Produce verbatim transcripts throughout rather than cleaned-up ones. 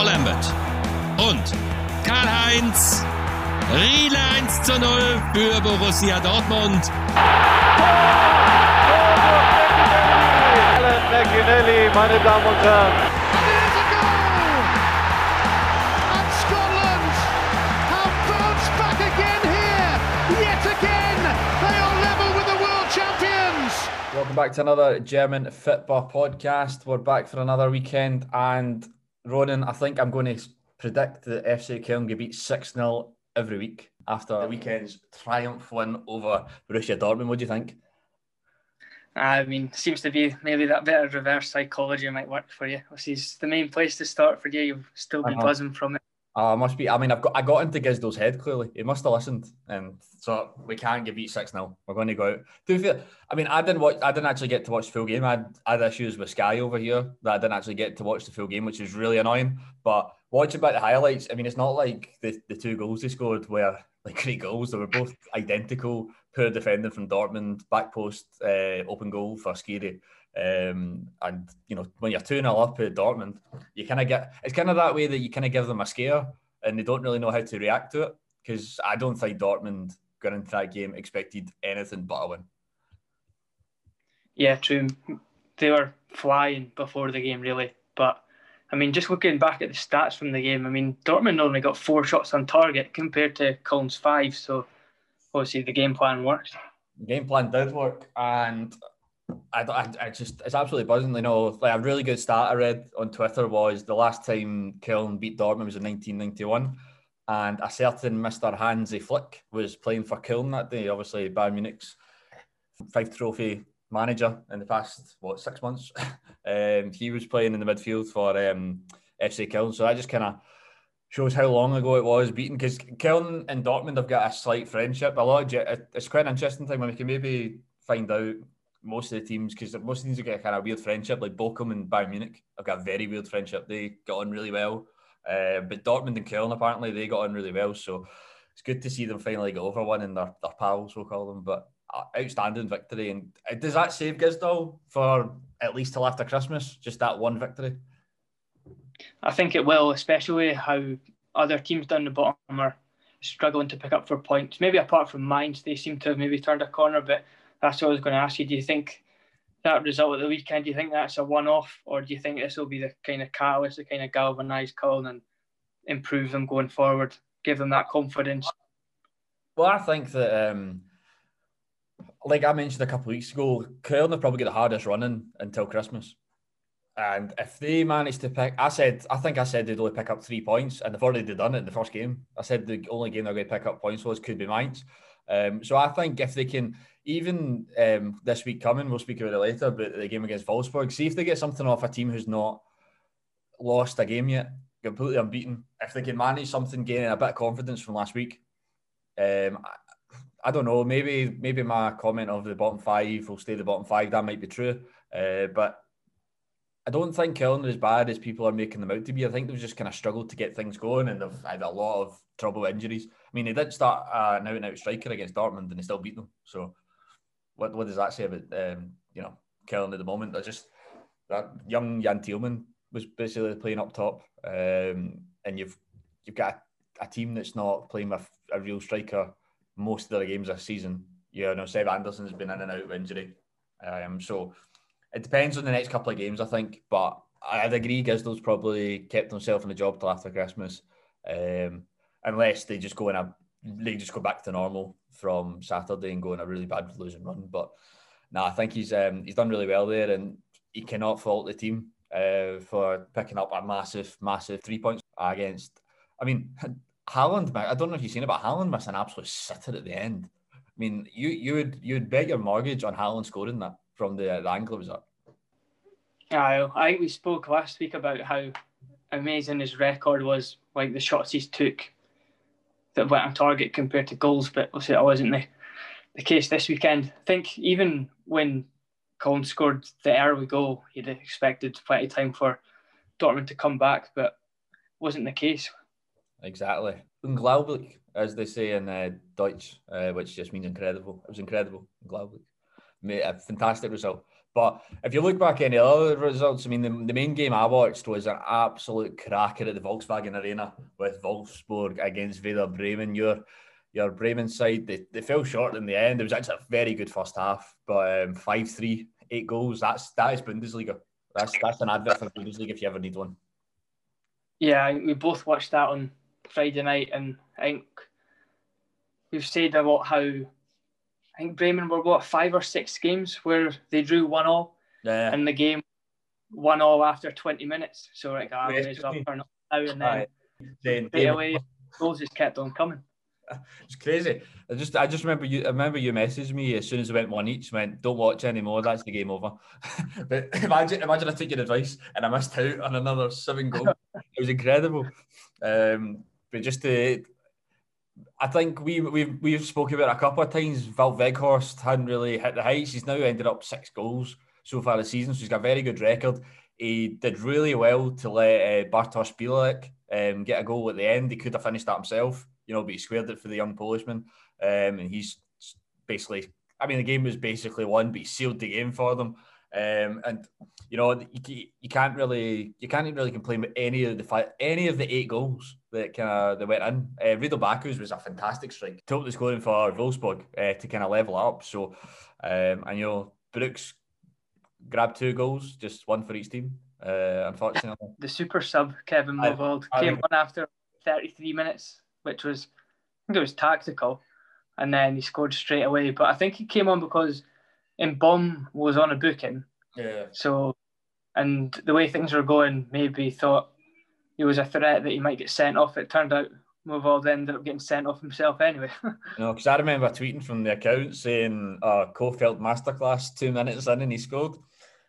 Paul Lambert und Karl-Heinz Riedle eins zu null für Borussia Dortmund. Alan McInally, meine Damen und Herren. There's a goal! And Scotland have bounced back again here. Yet again, they are level with the world champions. Welcome back to another German Football podcast. We're back for another weekend, and Ronan, I think I'm going to predict that F C Köln will beat six nil every week after the weekend's triumph win over Borussia Dortmund. What do you think? I mean, seems to be maybe that bit of reverse psychology might work for you. This is the main place to start for you. You'll still be buzzing from it. Oh, I must be. I mean, I've got I got into Gisdol's head clearly. He must have listened, and so we can't get beat six nil. We're going to go out. Do you feel? I mean, I didn't watch. I didn't actually get to watch the full game. I had, I had issues with Sky over here that I didn't actually get to watch the full game, which is really annoying. But watching back the highlights, I mean, it's not like the, the two goals they scored were like great goals. They were both identical. Poor defending from Dortmund, back post, uh, open goal for Skiri. Um, and you know, when you're two nil up at Dortmund, you kind of get it's kind of that way that you kind of give them a scare and they don't really know how to react to it, because I don't think Dortmund going into that game expected anything but a win. Yeah, true. They were flying before the game, really. But I mean, just looking back at the stats from the game, I mean, Dortmund only got four shots on target compared to Köln's five, so obviously the game plan worked. The game plan did work, and I, I, I just, it's absolutely buzzing. You know, like a really good stat I read on Twitter was the last time Köln beat Dortmund was in nineteen ninety-one, and a certain Mister Hansi Flick was playing for Köln that day, obviously Bayern Munich's fifth trophy manager in the past, what, six months? um, he was playing in the midfield for um, F C Köln, so that just kind of shows how long ago it was beaten, because Köln and Dortmund have got a slight friendship. A lot of, it's quite an interesting thing when we can maybe find out most of the teams, because most of the teams have got a kind of weird friendship, like Bochum and Bayern Munich have got a very weird friendship. They got on really well. Uh, but Dortmund and Köln, apparently, they got on really well. So it's good to see them finally get over one, and their, their pals, we'll call them. But uh, outstanding victory. And uh, does that save Gisdol for at least till after Christmas? Just that one victory? I think it will, especially how other teams down the bottom are struggling to pick up for points. Maybe apart from Mainz, they seem to have maybe turned a corner, but that's what I was going to ask you. Do you think that result of the weekend, do you think that's a one-off, or do you think this will be the kind of catalyst to kind of galvanise Köln and improve them going forward, give them that confidence? Well, I think that, um, like I mentioned a couple of weeks ago, Köln will probably get the hardest running until Christmas. And if they manage to pick, I said, I think I said they'd only pick up three points, and they've already done it in the first game. I said the only game they're going to pick up points was could be Mainz. Um, so I think if they can, even um, this week coming, we'll speak about it later, but the game against Wolfsburg, see if they get something off a team who's not lost a game yet, completely unbeaten. If they can manage something, gaining a bit of confidence from last week, um, I, I don't know, maybe maybe my comment of the bottom five will stay the bottom five, that might be true. Uh, but I don't think Köln are as bad as people are making them out to be. I think they've just kind of struggled to get things going, and they've had a lot of trouble with injuries. I mean, they did start an out-and-out striker against Dortmund, and they still beat them. So what what does that say about um, you know, Köln at the moment? They're just that young Jan Thielmann was basically playing up top, um, and you've you've got a, a team that's not playing with a real striker most of their games this season. You know, Seb Anderson's been in and out with injury, um, so. It depends on the next couple of games, I think, but I'd agree Gisdol's probably kept himself in the job till after Christmas, um, unless they just go in a they just go back to normal from Saturday and go in a really bad losing run. But no, nah, I think he's um, he's done really well there, and he cannot fault the team uh, for picking up a massive, massive three points against. I mean, Haaland. I don't know if you've seen it, but Haaland missed an absolute sitter at the end. I mean, you you would you would bet your mortgage on Haaland scoring that. From the, the angle it was up. I, I think we spoke last week about how amazing his record was, like the shots he's took that went on target compared to goals, but obviously that wasn't the, the case this weekend. I think even when Köln scored the early goal, you'd expected plenty of time for Dortmund to come back, but wasn't the case. Exactly. Unglaublich, as they say in uh, Deutsch, uh, which just means incredible. It was incredible. Unglaublich. Mate, a fantastic result. But if you look back at any other results, I mean, the, the main game I watched was an absolute cracker at the Volkswagen Arena with Wolfsburg against Werder Bremen. Your, your Bremen side, they, they fell short in the end. It was actually a very good first half, but um, five three, eight goals, that's, that is Bundesliga. That's, that's an advert for Bundesliga if you ever need one. Yeah, we both watched that on Friday night, and I think we've said a lot how... I think Bremen were, what, five or six games where they drew one all, yeah, and the game one all after twenty minutes. So like, ah, we up for now, and then straight right away, goals just kept on coming. It's crazy. I just, I just remember you. I remember you messaged me as soon as it went one each. Went, don't watch anymore. That's the game over. But imagine, imagine I took your advice and I missed out on another seven goals. It was incredible. Um, but just to. I think we, we've we've spoken about it a couple of times. Val Weghorst hadn't really hit the heights. He's now ended up six goals so far this season, so he's got a very good record. He did really well to let uh, Bartosz Bielak um, get a goal at the end. He could have finished that himself, you know, but he squared it for the young Polishman. Um, and he's basically, I mean, the game was basically won, but he sealed the game for them. Um, and you know, you, you can't really, you can't even really complain with any of the five, any of the eight goals that kind of that went in. Uh, Riedel Bakus was a fantastic strike, totally scoring for Wolfsburg uh, to kind of level it up. So, um, and you know, Brooks grabbed two goals, just one for each team. Uh, unfortunately, the super sub Kevin Movold came on after thirty-three minutes, which was, I think it was tactical, and then he scored straight away. But I think he came on because. And Bomb was on a booking. Yeah. So, and the way things were going, maybe thought it was a threat that he might get sent off. It turned out Movold ended up getting sent off himself anyway. No, because I remember tweeting from the account saying, uh, Kofeld masterclass two minutes in and he scored.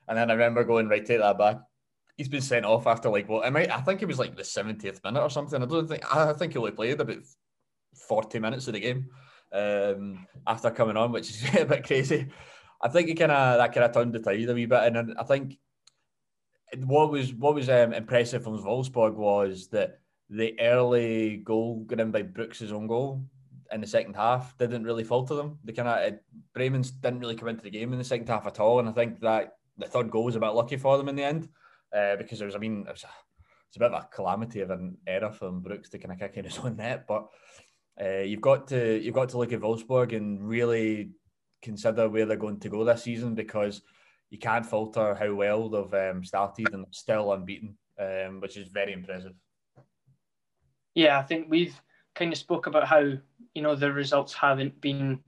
And then I remember going, right, take that back. He's been sent off after like, well, I, might, I think it was like the seventieth minute or something. I don't think, I think he only played about forty minutes of the game um, after coming on, which is a bit crazy. I think he kind of that kind of turned the tide a wee bit, and I think what was what was um, impressive from Wolfsburg was that the early goal got in by Brooks' own goal in the second half didn't really falter them. They kind of Bremen didn't really come into the game in the second half at all, and I think that the third goal was a bit lucky for them in the end uh, because there was I mean it's a, it a bit of a calamity of an error from Brooks to kind of kick in his own net, but uh, you've got to you've got to look at Wolfsburg and really consider where they're going to go this season, because you can't falter how well they've um, started and still unbeaten, um, which is very impressive. Yeah, I think we've kind of spoke about how, you know, the results haven't been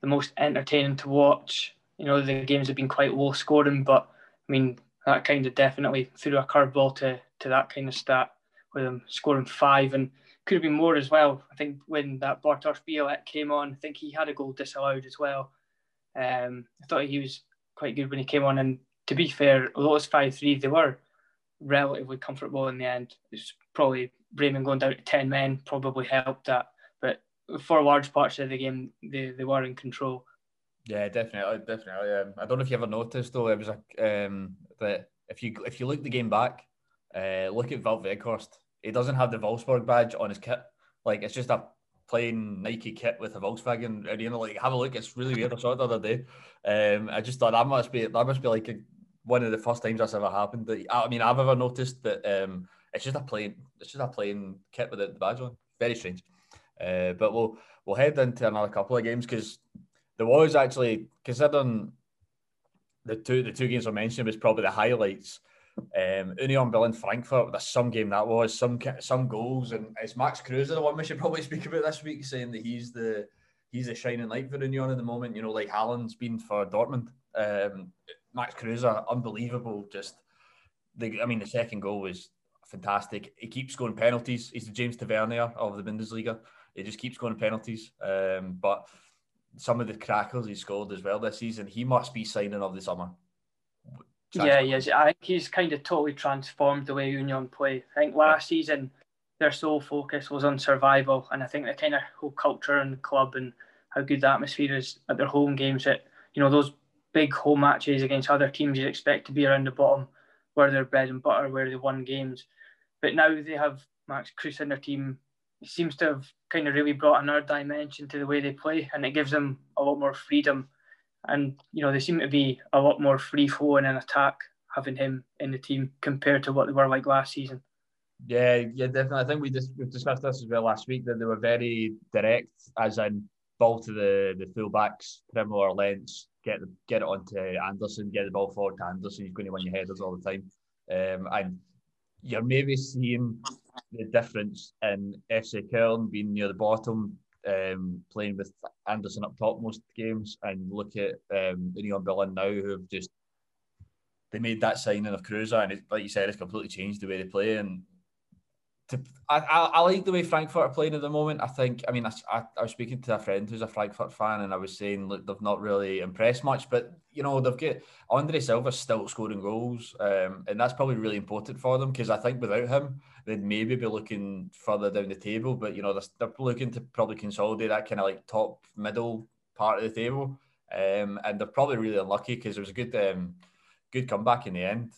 the most entertaining to watch. You know, the games have been quite low scoring, but I mean, that kind of definitely threw a curveball to, to that kind of stat with them scoring five, and could have been more as well. I think when that Bartosz Bielak came on, I think he had a goal disallowed as well. Um, I thought he was quite good when he came on, and to be fair, although it was five three, they were relatively comfortable in the end. It's probably Bremen going down to ten men probably helped that, but for large parts of the game, they, they were in control. Yeah, definitely, definitely. Um, I don't know if you ever noticed though, it was a, um, that if you if you look the game back, uh, look at Wout Weghorst. He doesn't have the Wolfsburg badge on his kit. Like it's just a plain Nike kit with a Volkswagen Arena. Like, have a look. It's really weird. I saw it the other day. Um, I just thought that must be that must be like a, one of the first times that's ever happened. I mean, I've ever noticed that. Um, it's just a plain, it's just a plain kit without the badge on. Very strange. Uh, but we'll we'll head into another couple of games because there was actually considering the two the two games I mentioned was probably the highlights. Um, Union Berlin Frankfurt, that's some game that was some some goals, and it's Max Kruse the one we should probably speak about this week, saying that he's the he's the shining light for Union at the moment. You know, like Haaland's been for Dortmund. Um, Max Kruse, unbelievable. Just the I mean, the second goal was fantastic. He keeps scoring penalties. He's the James Tavernier of the Bundesliga. He just keeps scoring penalties. Um, but some of the crackers he scored as well this season. He must be signing of the summer. Yeah, he is. I think he's kind of totally transformed the way Union play. I think last season their sole focus was on survival, and I think the kind of whole culture and the club and how good the atmosphere is at their home games, at, you know, those big home matches against other teams you'd expect to be around the bottom, where they're bread and butter, where they won games. But now they have Max Kruse in their team. He seems to have kind of really brought another dimension to the way they play, and it gives them a lot more freedom. and you know, they seem to be a lot more free flowing in attack having him in the team compared to what they were like last season. Yeah, yeah, definitely. I think we just we've discussed this as well last week, that they were very direct, as in ball to the the fullbacks, Primmel or Lentz, get the, get it onto Anderson, get the ball forward to Anderson. He's going to win your headers all the time, um, and you're maybe seeing the difference in F C Köln being near the bottom, um, playing with Anderson up top most games, and look at um, Union Berlin now, who've just they made that signing of Kruse, and it, like you said, it's completely changed the way they play. And To, I, I I like the way Frankfurt are playing at the moment. I think, I mean, I, I, I was speaking to a friend who's a Frankfurt fan, and I was saying, look, they've not really impressed much, but, you know, they've got Andre Silva still scoring goals, um, and that's probably really important for them, because I think without him, they'd maybe be looking further down the table, but, you know, they're, they're looking to probably consolidate that kind of, like, top middle part of the table, um, and they're probably really unlucky, because it was a good, um, good comeback in the end.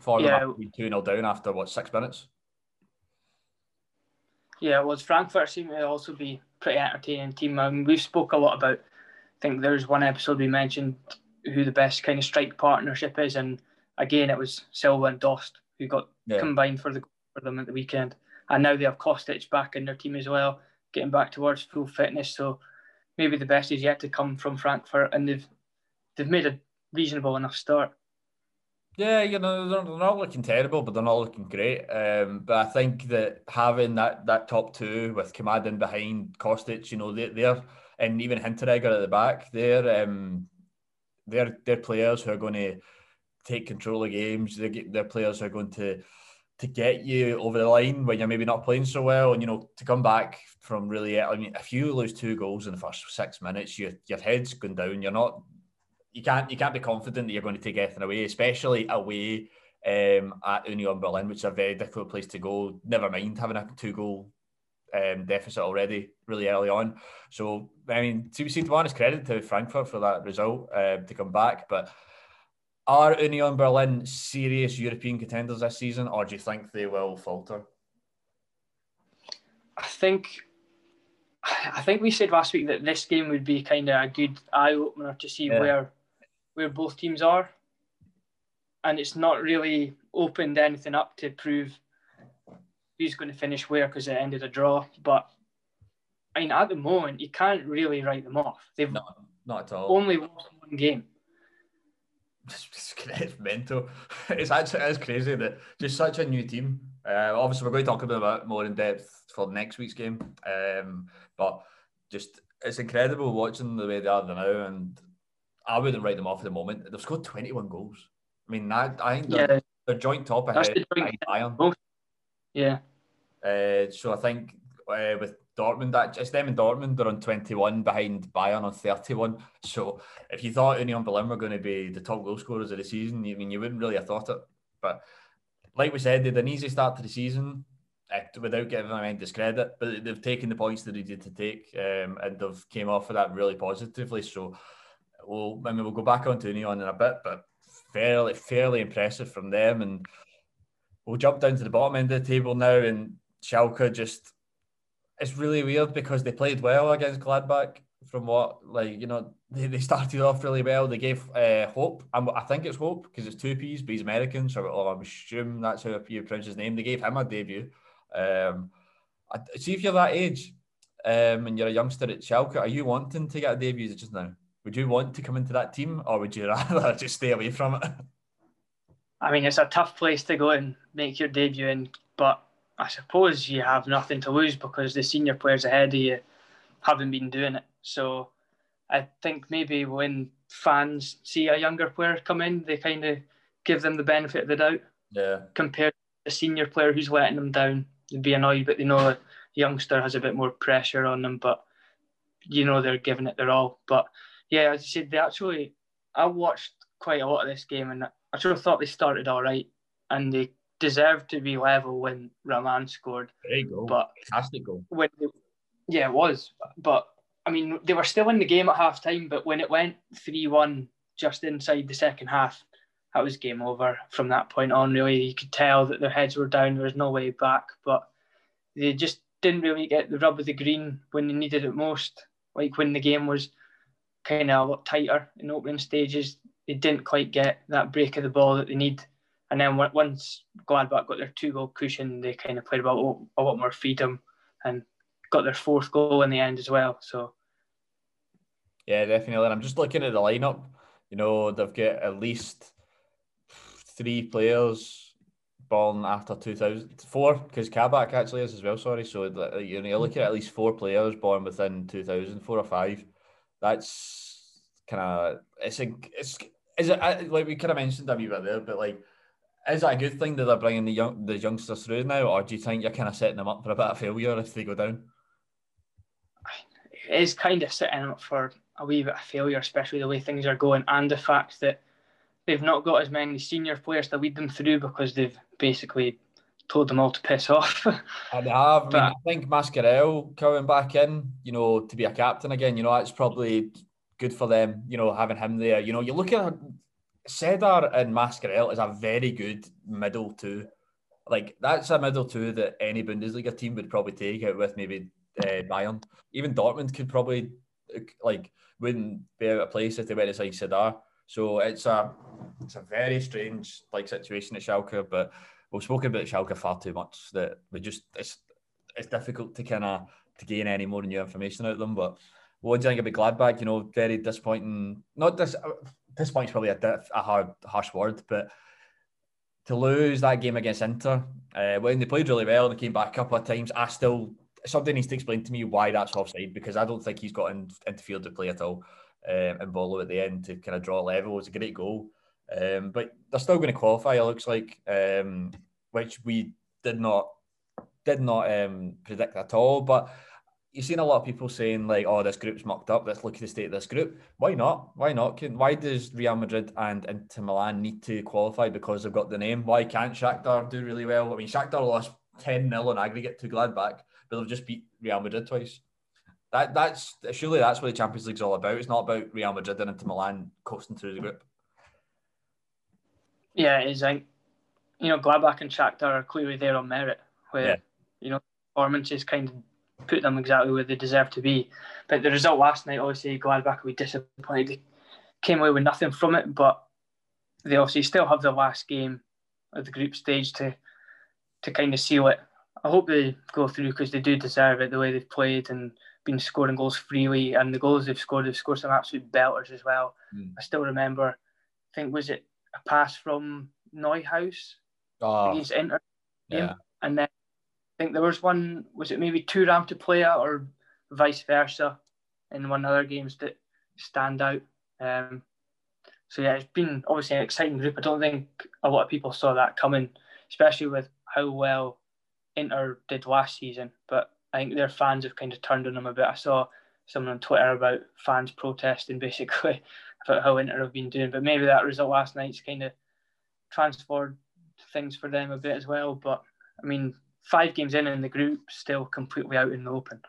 For yeah. them, two nil down after, what, six minutes? Yeah, well, Frankfurt seem to also be pretty entertaining team. I mean, we've spoke a lot about, I think there's one episode we mentioned who the best kind of strike partnership is, and again, it was Silva and Dost who got yeah. combined for the for them at the weekend. And now they have Kostic back in their team as well, getting back towards full fitness, so maybe the best is yet to come from Frankfurt, and they've they've made a reasonable enough start. Yeah, you know, they're not looking terrible, but they're not looking great. Um, but I think that having that that top two with Kamaden behind Kostic, you know, they, they're and even Hinteregger at the back, they're um, they're they're players who are going to take control of games. They're they're players who are going to to get you over the line when you're maybe not playing so well, and you know, to come back from really. I mean, if you lose two goals in the first six minutes, your your head's gone down. You're not. You can't you can't be confident that you're going to take anything away, especially away um, at Union Berlin, which is a very difficult place to go. Never mind having a two-goal um, deficit already really early on. So, I mean, to be seen to honest, credit to Frankfurt for that result uh, to come back. But are Union Berlin serious European contenders this season, or do you think they will falter? I think... I think we said last week that this game would be kind of a good eye-opener to see yeah. where... where both teams are, and it's not really opened anything up to prove who's going to finish where, because it ended a draw. But I mean, at the moment, you can't really write them off. They've no, not at all. Only won one game. It's, it's mental. It's actually it's crazy that just such a new team. Uh, obviously, we're going to talk about it more in depth for next week's game. Um, but just it's incredible watching the way they are now, and I wouldn't write them off at the moment. They've scored twenty-one goals. I mean, I, I think they're, yeah. they're joint top ahead of Bayern. Yeah. Uh, so I think uh, with Dortmund, that, it's them and Dortmund. They're on twenty-one behind Bayern on thirty-one. So if you thought Union Berlin were going to be the top goal scorers of the season, I mean, you wouldn't really have thought it. But like we said, they had an easy start to the season uh, without giving them any discredit. But they've taken the points that they needed to take, um, and they've came off of that really positively. So... Well, I mean, we'll go back on to Union in a bit, but fairly, fairly impressive from them. And we'll jump down to the bottom end of the table now. And Schalke just, it's really weird because they played well against Gladbach from what, like, you know, they, they started off really well. They gave uh, Hope, and I think it's Hope because it's two P's, but he's American. So I'm assuming that's how you pronounce his name. They gave him a debut. Um, I, see if you're that age um, and you're a youngster at Schalke, are you wanting to get a debut just now? Would you want to come into that team, or would you rather just stay away from it? I mean, it's a tough place to go and make your debut in, but I suppose you have nothing to lose because the senior players ahead of you haven't been doing it. So I think maybe when fans see a younger player come in, they kind of give them the benefit of the doubt. Yeah. Compared to the senior player who's letting them down, they'd be annoyed, but they know the youngster has a bit more pressure on them, but you know they're giving it their all. But yeah, as you said, they actually, I watched quite a lot of this game, and I sort of thought they started all right, and they deserved to be level when Rahman scored. There you go. But fantastic goal. When they, yeah, it was. But, I mean, they were still in the game at half-time, but when it went three one just inside the second half, that was game over from that point on, really. You could tell that their heads were down. There was no way back, but they just didn't really get the rub of the green when they needed it most, like when the game was kind of a lot tighter in the opening stages. They didn't quite get that break of the ball that they need. And then once Gladbach got their two-goal cushion, they kind of played about a lot more freedom and got their fourth goal in the end as well. So, yeah, definitely. And I'm just looking at the lineup. You know, they've got at least three players born after two thousand four, because Kabak actually is as well, sorry. So you know, you're looking at at least four players born within two thousand, four or five. That's kind of, it's a, it's, is it, like we kind of mentioned a wee bit there, but like, is that a good thing that they're bringing the young the youngsters through now, or do you think you're kind of setting them up for a bit of failure if they go down? It is kind of setting them up for a wee bit of failure, especially the way things are going, and the fact that they've not got as many senior players to lead them through because they've basically told them all to piss off. And they have. But, I, mean, I think Mascarell coming back in, you know, to be a captain again, you know, that's probably good for them, you know, having him there. You know, you look at Cedar and Mascarell is a very good middle two. Like, that's a middle two that any Bundesliga team would probably take out with maybe uh, Bayern. Even Dortmund could probably, like, wouldn't be out of place if they went aside Cedar. So it's a it's a very strange, like, situation at Schalke, but we've spoken about Schalke far too much that we just, it's it's difficult to kind of to gain any more new information out of them. But what do you think about Gladbach? You know, very disappointing. Not this. This point's probably a, diff, a hard, harsh word, but to lose that game against Inter, uh, when they played really well and they came back a couple of times, I still, somebody needs to explain to me why that's offside, because I don't think he's got in, interfered with play at all. Um, and Bolo at the end to kind of draw a level. It was a great goal. Um, but they're still going to qualify, it looks like, um, which we did not did not um, predict at all. But you've seen a lot of people saying, like, oh, this group's mucked up, let's look at the state of this group. Why not? Why not? Can, why does Real Madrid and Inter Milan need to qualify because they've got the name? Why can't Shakhtar do really well? I mean, Shakhtar lost ten nil on aggregate to Gladbach, but they've just beat Real Madrid twice. That that's surely that's what the Champions League's all about. It's not about Real Madrid and Inter Milan coasting through the group. Yeah, it is. I, you know, Gladbach and Shakhtar are clearly there on merit, where yeah. you know, performances kind of put them exactly where they deserve to be. But the result last night, obviously, Gladbach will be disappointed. They came away with nothing from it, but they obviously still have the last game of the group stage to to kind of seal it. I hope they go through because they do deserve it. The way they've played and been scoring goals freely, and the goals they've scored, they've scored some absolute belters as well. Mm. I still remember, I think, was it a pass from Neuhaus oh. against Inter? Yeah. And then I think there was one, was it maybe Thuram to play at or vice versa in one of the other games that stand out. Um, so yeah, it's been obviously an exciting group. I don't think a lot of people saw that coming, especially with how well Inter did last season, but I think their fans have kind of turned on them a bit. I saw someone on Twitter about fans protesting basically about how Inter have been doing, but maybe that result last night's kind of transformed things for them a bit as well. But I mean, five games in and the group still completely out in the open.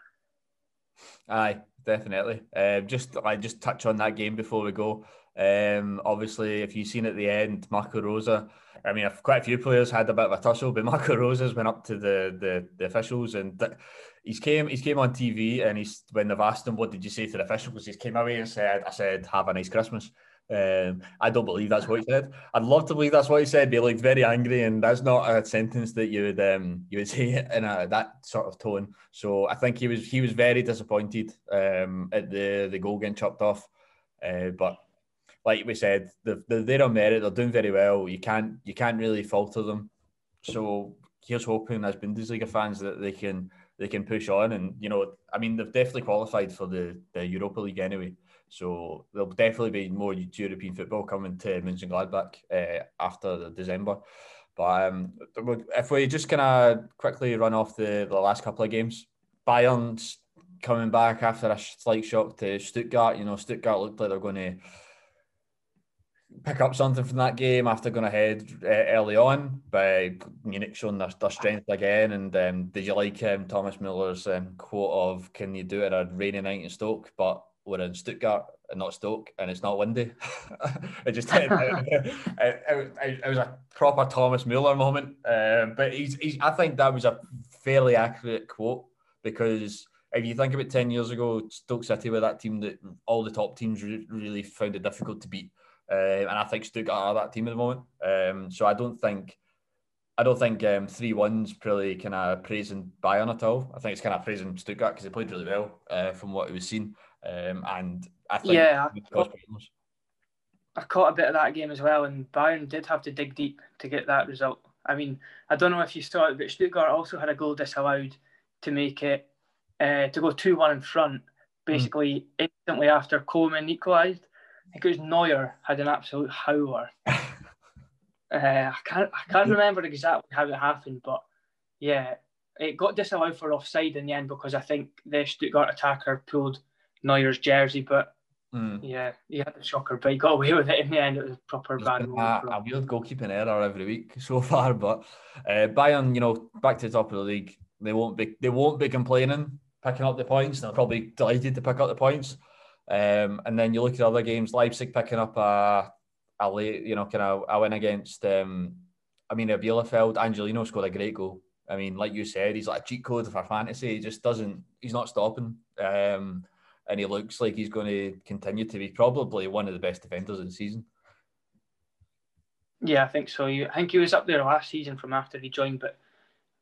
Aye, definitely. Um, just I just touch on that game before we go. Um, obviously, if you've seen at the end, Marco Rosa, I mean, quite a few players had a bit of a tussle, but Marco Rosa's went up to the the, the officials and th- he's came he's came on T V, and he's when they've asked him, what did you say to the officials? He's came away and said, I said, have a nice Christmas. Um, I don't believe that's what he said. I'd love to believe that's what he said, but he looked very angry, and that's not a sentence that you would um, you would say in a, that sort of tone. So I think he was he was very disappointed um, at the, the goal getting chopped off. Uh, but like we said, they're, they're on merit. They're doing very well. You can't you can't really falter them. So here's hoping as Bundesliga fans that they can they can push on, and you know, I mean, they've definitely qualified for the, the Europa League anyway. So there'll definitely be more European football coming to Mönchengladbach uh, after December. But um, if we just kind of quickly run off the, the last couple of games, Bayern's coming back after a slight shock to Stuttgart. You know, Stuttgart looked like they're going to pick up something from that game after going ahead uh, early on. By Munich showing their, their strength again. And um, did you like um, Thomas Muller's um, quote of, can you do it on a rainy night in Stoke? But we're in Stuttgart and not Stoke, and it's not windy. it just it, it, it, it, it was a proper Thomas Müller moment. Um, but he's, he's I think that was a fairly accurate quote, because if you think about ten years ago, Stoke City were that team that all the top teams re- really found it difficult to beat. Uh, and I think Stuttgart are that team at the moment. Um, so I don't think, I don't think um, three one's probably kind of praising Bayern at all. I think it's kind of praising Stuttgart because they played really well uh, from what it was seen. Um, and I think yeah, I caught, I caught a bit of that game as well, and Bayern did have to dig deep to get that result. I mean, I don't know if you saw it, but Stuttgart also had a goal disallowed to make it uh, to go two one in front, basically mm. instantly after Coleman equalised. I think it was Neuer had an absolute howler. uh, I can't I can't remember exactly how it happened, but yeah, it got disallowed for offside in the end because I think the Stuttgart attacker pulled Neuer's jersey, but mm. yeah, he had the shocker, but he got away with it in the end. It was a proper bad moment. A, a weird goalkeeping error every week so far, but uh, Bayern, you know, back to the top of the league, they won't be they won't be complaining, picking up the points. They're probably delighted to pick up the points. Um, and then you look at other games, Leipzig picking up a, a late, you know, kind of a win against, um, I mean, Bielefeld. Angelino scored a great goal. I mean, like you said, he's like a cheat code for fantasy. He just doesn't, he's not stopping. Um, and he looks like he's going to continue to be probably one of the best defenders in the season. Yeah, I think so. I think he was up there last season from after he joined, but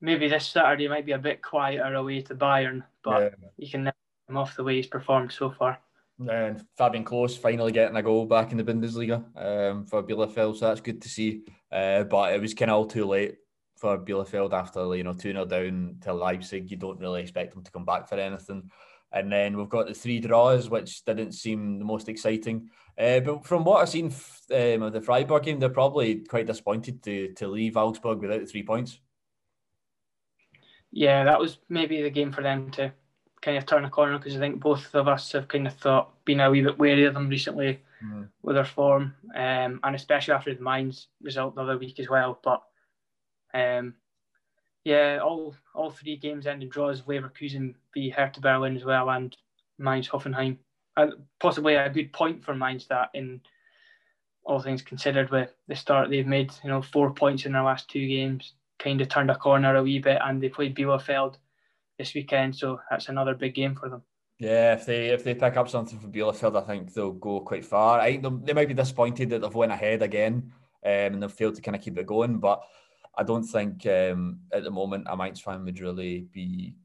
maybe this Saturday might be a bit quieter away to Bayern, but yeah, you can never get him off the way he's performed so far. And Fabian Klos finally getting a goal back in the Bundesliga um, for Bielefeld, so that's good to see. Uh, but it was kind of all too late for Bielefeld after, you know, two nil down to Leipzig. You don't really expect them to come back for anything. And then we've got the three draws, which didn't seem the most exciting. Uh, but from what I've seen um, of the Freiburg game, they're probably quite disappointed to to leave Augsburg without the three points. Yeah, that was maybe the game for them to kind of turn a corner, because I think both of us have kind of thought, been a wee bit wary of them recently mm. with their form, um, and especially after the Mainz result the other week as well. But um, yeah, all all three games ended draws: Leverkusen v Hertha Berlin as well, and Mainz Hoffenheim. Uh, possibly a good point for Mainz, that, in all things considered, with the start they've made, you know, four points in their last two games, kind of turned a corner a wee bit, and they played Bielefeld this weekend, so that's another big game for them. Yeah, if they if they pick up something from Bielefeld, I think they'll go quite far. I think they might be disappointed that they've went ahead again um, and they've failed to kind of keep it going, but I don't think um, at the moment a Mainz fan would really be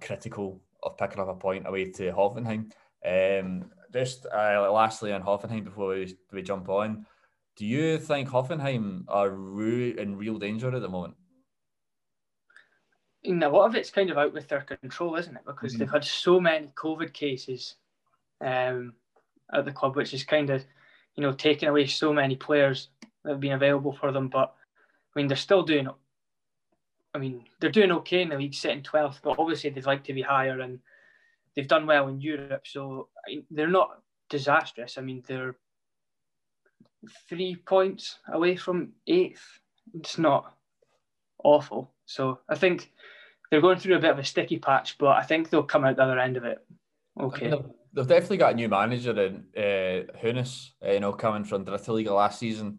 critical of picking up a point away to Hoffenheim. Um, just uh, lastly on Hoffenheim before we, we jump on, do you think Hoffenheim are re- in real danger at the moment? You know, a lot of it's kind of out with their control, isn't it? Because mm-hmm. they've had so many COVID cases um, at the club, which is kind of, you know, taking away so many players that have been available for them. But, I mean, they're still doing, I mean, they're doing okay in the league, sitting twelfth, but obviously they'd like to be higher, and they've done well in Europe. So I mean, they're not disastrous. I mean, they're three points away from eighth. It's not awful. So I think they're going through a bit of a sticky patch, but I think they'll come out the other end of it okay. They've definitely got a new manager in uh, Hoeneß, uh, you know, coming from Dritte Liga last season,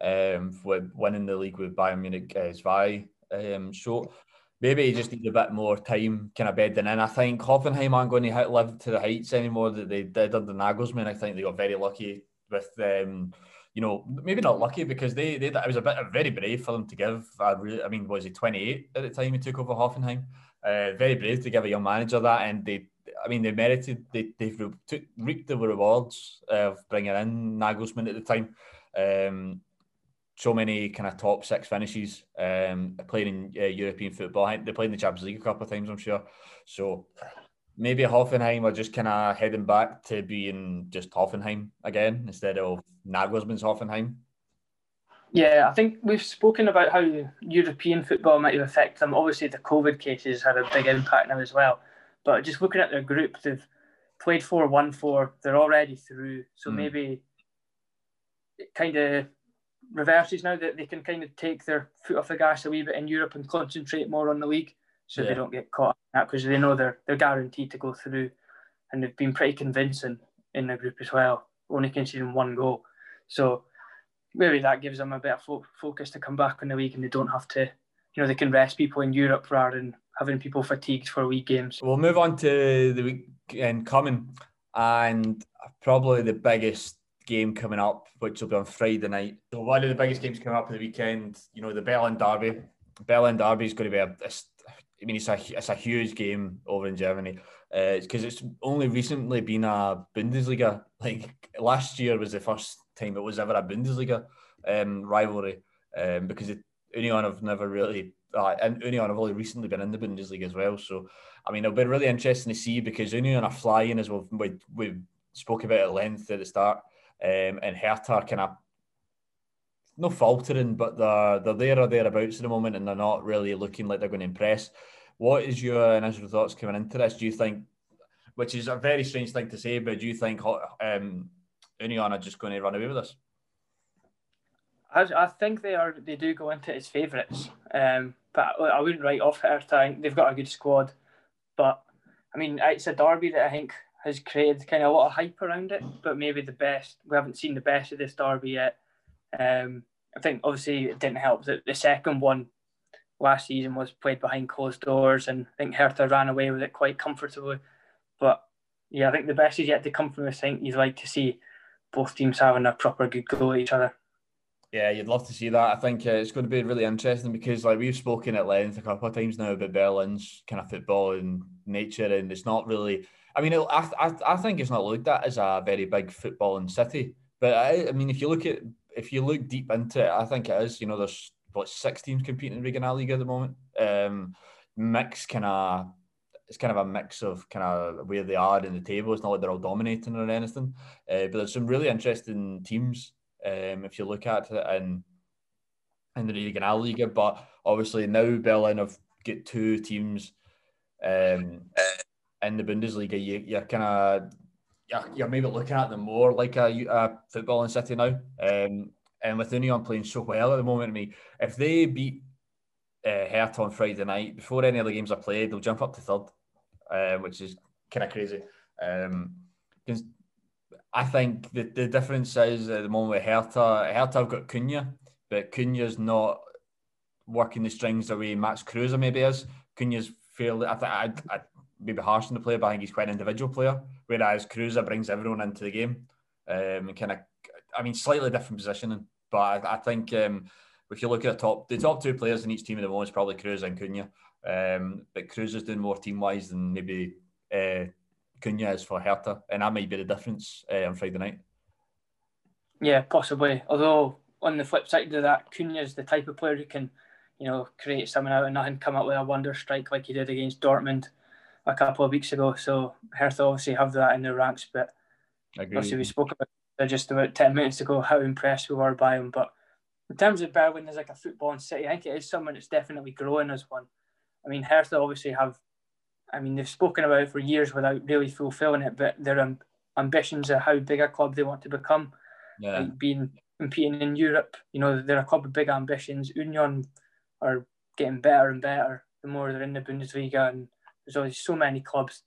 um, with winning the league with Bayern Munich, uh, Zwei. Um, so maybe he just needs a bit more time kind of bedding in. I think Hoffenheim aren't going to live to the heights anymore that they did under Nagelsmann. I think they got very lucky with um you know, maybe not lucky, because they, they it was a bit very brave for them to give. I, really, I mean, was he twenty-eight at the time he took over Hoffenheim? Uh, very brave to give a young manager that, and they, I mean, they merited. They they took, reaped the rewards of bringing in Nagelsmann at the time. Um, so many kind of top six finishes, um, playing in uh, European football. They played in the Champions League a couple of times, I'm sure. So maybe Hoffenheim are just kind of heading back to being just Hoffenheim again instead of Nagelsmann's Hoffenheim. Yeah, I think we've spoken about how European football might affect them. Obviously, the COVID cases had a big impact now as well. But just looking at their group, they've played four one four. They're already through. So mm. maybe it kind of reverses now, that they can kind of take their foot off the gas a wee bit in Europe and concentrate more on the league, so yeah, they don't get caught in that, because they know they're they're guaranteed to go through, and they've been pretty convincing in the group as well, only conceding one goal. So maybe that gives them a bit of fo- focus to come back in the league, and they don't have to, you you know, they can rest people in Europe rather than having people fatigued for league games. We'll move on to the weekend coming, and probably the biggest game coming up, which will be on Friday night. So one of the biggest games coming up in the weekend, you know, the Berlin Derby. Berlin Derby is going to be a, a I mean, it's a, it's a huge game over in Germany, because uh, it's only recently been a Bundesliga. Like, last year was the first time it was ever a Bundesliga um, rivalry, um, because it, Union have never really, uh, and Union have only recently been in the Bundesliga as well. So, I mean, it'll be really interesting to see, because Union are flying, as we've, we we spoke about at length at the start, um, and Hertha are kind of no faltering, but they're, they're there or thereabouts at the moment, and they're not really looking like they're going to impress. What is your initial thoughts coming into this? Do you think, which is a very strange thing to say, but do you think um, Union are just going to run away with us? I, I think they are. They do go into it as favourites, um, but I, I wouldn't write off Hertha. I think they've got a good squad, but I mean, it's a derby that I think has created kind of a lot of hype around it, but maybe the best, we haven't seen the best of this derby yet. Um, I think obviously it didn't help that the second one last season was played behind closed doors, and I think Hertha ran away with it quite comfortably. But yeah, I think the best is yet to come from this. I think you'd like to see both teams having a proper good go at each other. Yeah, you'd love to see that. I think uh, it's going to be really interesting, because like we've spoken at length a couple of times now about Berlin's kind of football and nature, and it's not really, I mean, it, I, I, I think it's not looked at as a very big footballing city. But I, I mean, if you look at If you look deep into it, I think it is. You know, there's what six teams competing in Regionalliga at the moment. Um, mix kind of, it's kind of a mix of kind of where they are in the table. It's not like they're all dominating or anything. Uh, but there's some really interesting teams um, if you look at it in in the Regionalliga. But obviously now Berlin have got two teams um, in the Bundesliga. You, you're kind of You're maybe looking at them more like a, a footballing city now, um, and with Union playing so well at the moment, I mean, if they beat uh, Hertha on Friday night, before any other games are played, they'll jump up to third, uh, which is kind of crazy. Um, I think the, the difference is at the moment with Hertha, Hertha have got Cunha, but Cunha's not working the strings the way Max Kruse maybe is. Cunha's fairly, I think, I'd, I'd maybe harsh on the player, but I think he's quite an individual player. Whereas Kruse brings everyone into the game, um, and kind of, I mean, slightly different positioning. But I, I think um, if you look at the top, the top two players in each team at the moment is probably Kruse and Cunha. Um, but Kruse is doing more team-wise than maybe uh, Cunha is for Hertha, and that might be the difference uh, on Friday night. Yeah, possibly. Although on the flip side of that, Cunha is the type of player who can, you know, create something out of nothing, come up with a wonder strike like he did against Dortmund a couple of weeks ago. So Hertha obviously have that in their ranks, but obviously we spoke about just about ten minutes ago how impressed we were by him. But in terms of Berlin as like a footballing city, I think it is someone that's definitely growing as one. I mean, Hertha obviously have, I mean, they've spoken about it for years without really fulfilling it, but their um, ambitions of how big a club they want to become, yeah. Like being competing in Europe, you know, they're a club with big ambitions. Union are getting better and better the more they're in the Bundesliga, and there's always so many clubs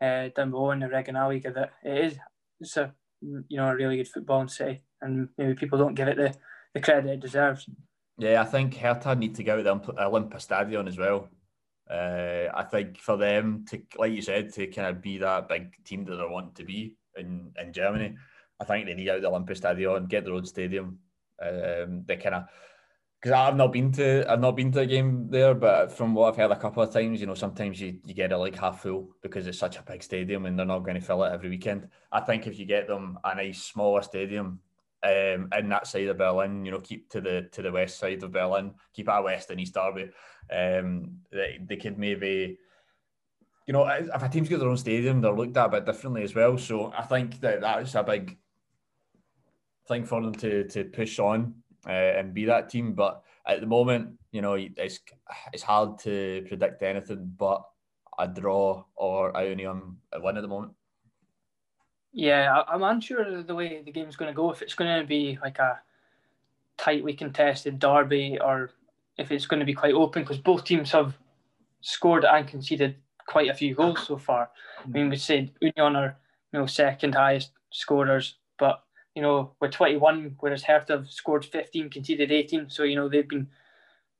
uh, down below in the Regionalliga that it is, it's a, you know, a really good footballing city, and maybe people don't give it the, the credit it deserves. Yeah, I think Hertha need to go to the Olympiastadion as well. Uh, I think for them to, like you said, to kind of be that big team that they want to be in, in Germany, I think they need out the Olympiastadion, get their own stadium. Um, they kind of. Because I've not been to I've not been to a game there, but from what I've heard a couple of times, you know, sometimes you, you get it like half full because it's such a big stadium and they're not going to fill it every weekend. I think if you get them a nice smaller stadium um, in that side of Berlin, you know, keep to the to the west side of Berlin, keep it a west and east derby. Um, they they could maybe, you know, if a team's got their own stadium, they're looked at a bit differently as well. So I think that that's a big thing for them to to push on. Uh, and be that team, but at the moment, you know, it's it's hard to predict anything but a draw or a Union win at the moment. Yeah, I'm unsure of the way the game's going to go, if it's going to be like a tightly contested derby or if it's going to be quite open, because both teams have scored and conceded quite a few goals so far. I mean, we said Union are, you know, second highest scorers, but you know, we're twenty-one, whereas Hertha have scored fifteen, conceded eighteen. So, you know, they've been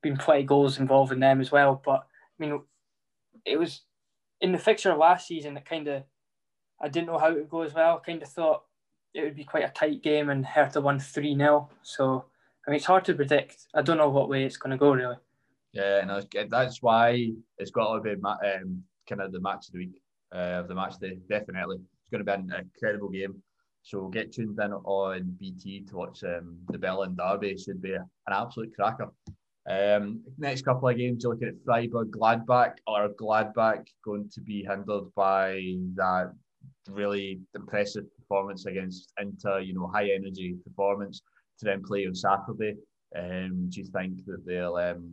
been plenty of goals involving them as well. But I mean, it was in the fixture last season that kind of, I didn't know how it would go as well. I kind of thought it would be quite a tight game and Hertha won three nil. So, I mean, it's hard to predict. I don't know what way it's going to go, really. Yeah, and no, that's why it's got to be um, kind of the match of the week, uh, the match of the, definitely. It's going to be an incredible game. So get tuned in on B T to watch um, the Berlin Derby. It should be an absolute cracker. Um, next couple of games, you're looking at Freiburg, Gladbach. Are Gladbach going to be hindered by that really impressive performance against Inter? You know, high energy performance to then play on Saturday. Um, do you think that they'll um,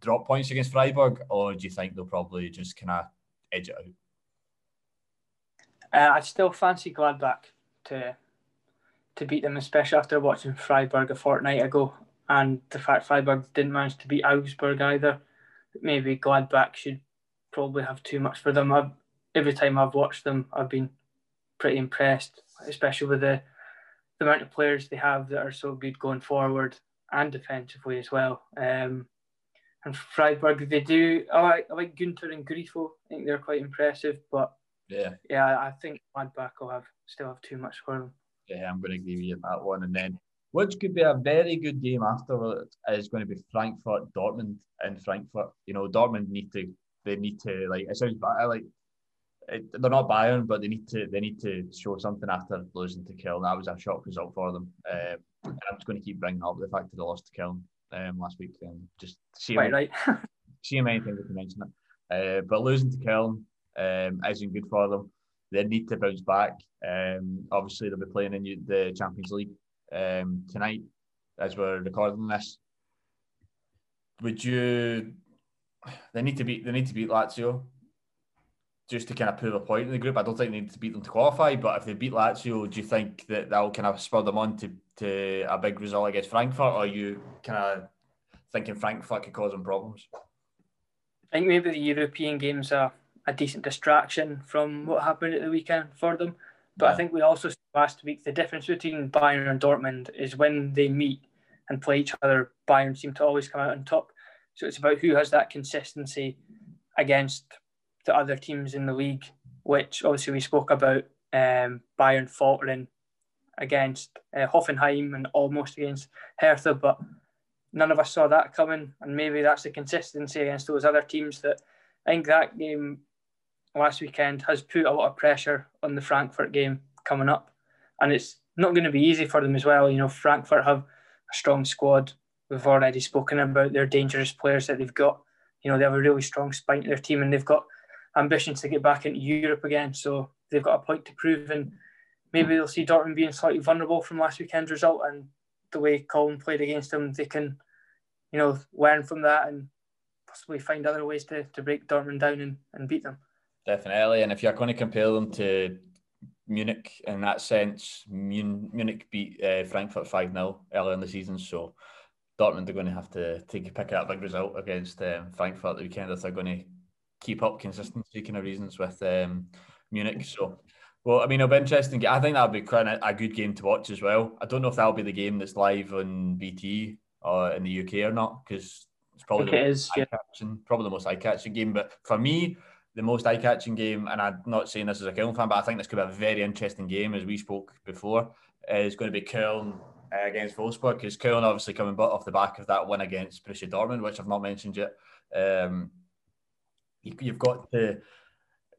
drop points against Freiburg, or do you think they'll probably just kind of edge it out? Uh, I still fancy Gladbach to to beat them, especially after watching Freiburg a fortnight ago, and the fact Freiburg didn't manage to beat Augsburg either. Maybe Gladbach should probably have too much for them. I've, every time I've watched them, I've been pretty impressed, especially with the, the amount of players they have that are so good going forward and defensively as well. Um, and Freiburg, they do. I like, I like Günther and Grifo. I think they're quite impressive, but yeah, yeah, I think Gladbach will have still have too much for them. Yeah, I'm going to agree with you on that one. And then, which could be a very good game afterward, is going to be Frankfurt Dortmund in Frankfurt. You know, Dortmund need to. They need to like. It sounds bad, like. It, they're not Bayern, but they need to they need to show something after losing to Köln. That was a shock result for them. Um, and I'm just going to keep bringing up the fact that they lost to Köln um, last week. Um, just see quite right. See if anything we can mention it. Uh, but losing to Köln um, isn't good for them. They need to bounce back. Um, obviously, they'll be playing in the Champions League um, tonight as we're recording this. Would you? They need to beat. They need to beat Lazio. Just to kind of prove a point in the group. I don't think they need to beat them to qualify, but if they beat Lazio, do you think that that'll kind of spur them on to, to a big result against Frankfurt, or are you kind of thinking Frankfurt could cause them problems? I think maybe the European games are a decent distraction from what happened at the weekend for them, but yeah. I think we also saw last week the difference between Bayern and Dortmund is when they meet and play each other, Bayern seem to always come out on top. So it's about who has that consistency against the other teams in the league, which obviously we spoke about um, Bayern faltering against uh, Hoffenheim and almost against Hertha, but none of us saw that coming, and maybe that's the consistency against those other teams that I think that game last weekend has put a lot of pressure on the Frankfurt game coming up, and it's not going to be easy for them as well. You know, Frankfurt have a strong squad. We've already spoken about their dangerous players that they've got. You know, they have a really strong spine to their team, and they've got ambitions to get back into Europe again, so they've got a point to prove, and maybe they'll see Dortmund being slightly vulnerable from last weekend's result, and the way Colin played against them, they can, you know, learn from that and possibly find other ways to, to break Dortmund down and, and beat them. Definitely, and if you're going to compare them to Munich in that sense, Munich beat uh, Frankfurt five nil earlier in the season, so Dortmund are going to have to take pick out a big result against um, Frankfurt the weekend if they're going to keep up consistency kind of reasons with um, Munich. So, well, I mean, it'll be interesting. I think that'll be quite a, a good game to watch as well. I don't know if that'll be the game that's live on B T or in the U K or not, because it's probably the, it is, yeah. probably the most eye-catching game. But for me, the most eye-catching game, and I'm not saying this as a Köln fan, but I think this could be a very interesting game, as we spoke before, is going to be Köln uh, against Wolfsburg, because Köln obviously coming off the back of that win against Borussia Dortmund, which I've not mentioned yet. Um, You've got to,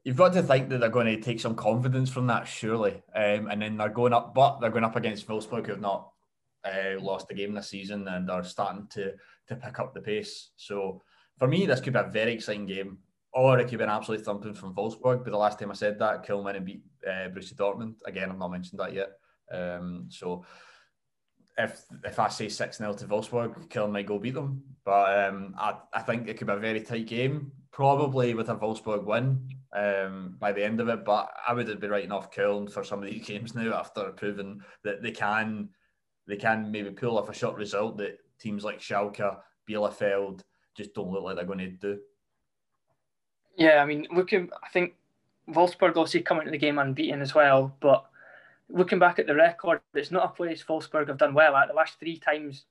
you've got to think that they're going to take some confidence from that, surely. Um, and then they're going up, but they're going up against Wolfsburg, who have not uh, lost a game this season and are starting to to pick up the pace. So for me, this could be a very exciting game, or it could be an absolute thumping from Wolfsburg. But the last time I said that, Köln went and beat uh, Borussia Dortmund. Again, I've not mentioned that yet. Um, so if if I say six nil to Wolfsburg, Köln might go beat them. But um, I I think it could be a very tight game. Probably with a Wolfsburg win um, by the end of it, but I would have been writing off Köln for some of these games now after proving that they can they can maybe pull off a short result that teams like Schalke, Bielefeld just don't look like they're going to do. Yeah, I mean, looking, I think Wolfsburg obviously come into the game unbeaten as well, but looking back at the record, it's not a place Wolfsburg have done well at. The last three times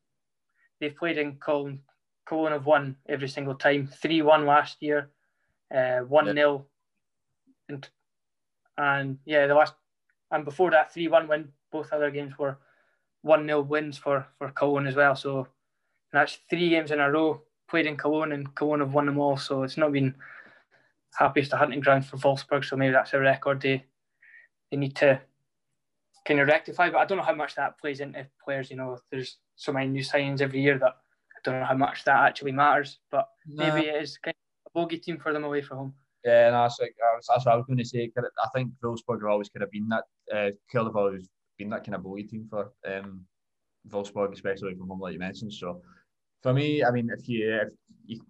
they've played in Köln, Cologne have won every single time. three one last year, uh, one nil. Yep. And, and yeah, the last, and before that three one win, both other games were one nil wins for, for Cologne as well. So that's three games in a row played in Cologne, and Cologne have won them all. So it's not been happiest hunting ground for Wolfsburg. So maybe that's a record they they need to kind of rectify. But I don't know how much that plays into players. You know, there's so many new signings every year that I don't know how much that actually matters. But no. Maybe it is kind of a bogey team for them away from home. Yeah, no, that's, like, that's what I was going to say. I think Wolfsburg have always kind of been that. Uh, Köln have always been that kind of bogey team for um, Wolfsburg, especially from home, like you mentioned. So for me, I mean, if you, if you,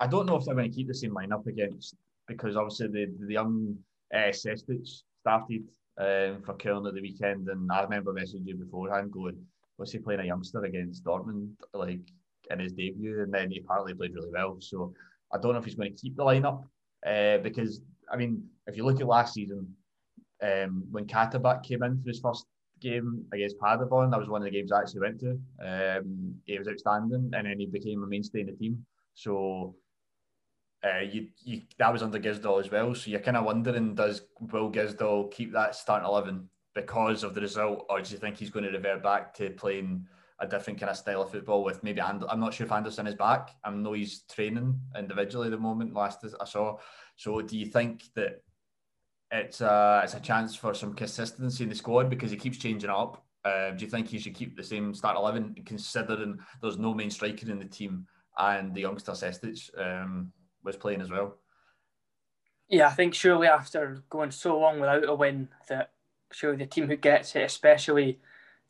I don't know if they're going to keep the same lineup against, because obviously the the young uh, Sestic started um, for Köln at the weekend, and I remember messaging you beforehand going, "What's he playing a youngster against Dortmund like in his debut?" And then he apparently played really well. So I don't know if he's going to keep the lineup. Uh, because, I mean, if you look at last season, um, when Katterbach came in for his first game against Paderborn, that was one of the games I actually went to. Um, he was outstanding, and then he became a mainstay in the team. So uh, you, you, that was under Gisdol as well. So you're kind of wondering, does will Gisdol keep that starting eleven because of the result, or do you think he's going to revert back to playing a different kind of style of football with maybe, And- I'm not sure if Anderson is back. I know he's training individually at the moment, last I saw. So do you think that it's a, it's a chance for some consistency in the squad because he keeps changing up? Uh, do you think he should keep the same start eleven considering there's no main striker in the team and the youngster Sestic um, was playing as well? Yeah, I think surely after going so long without a win that surely the team who gets it, especially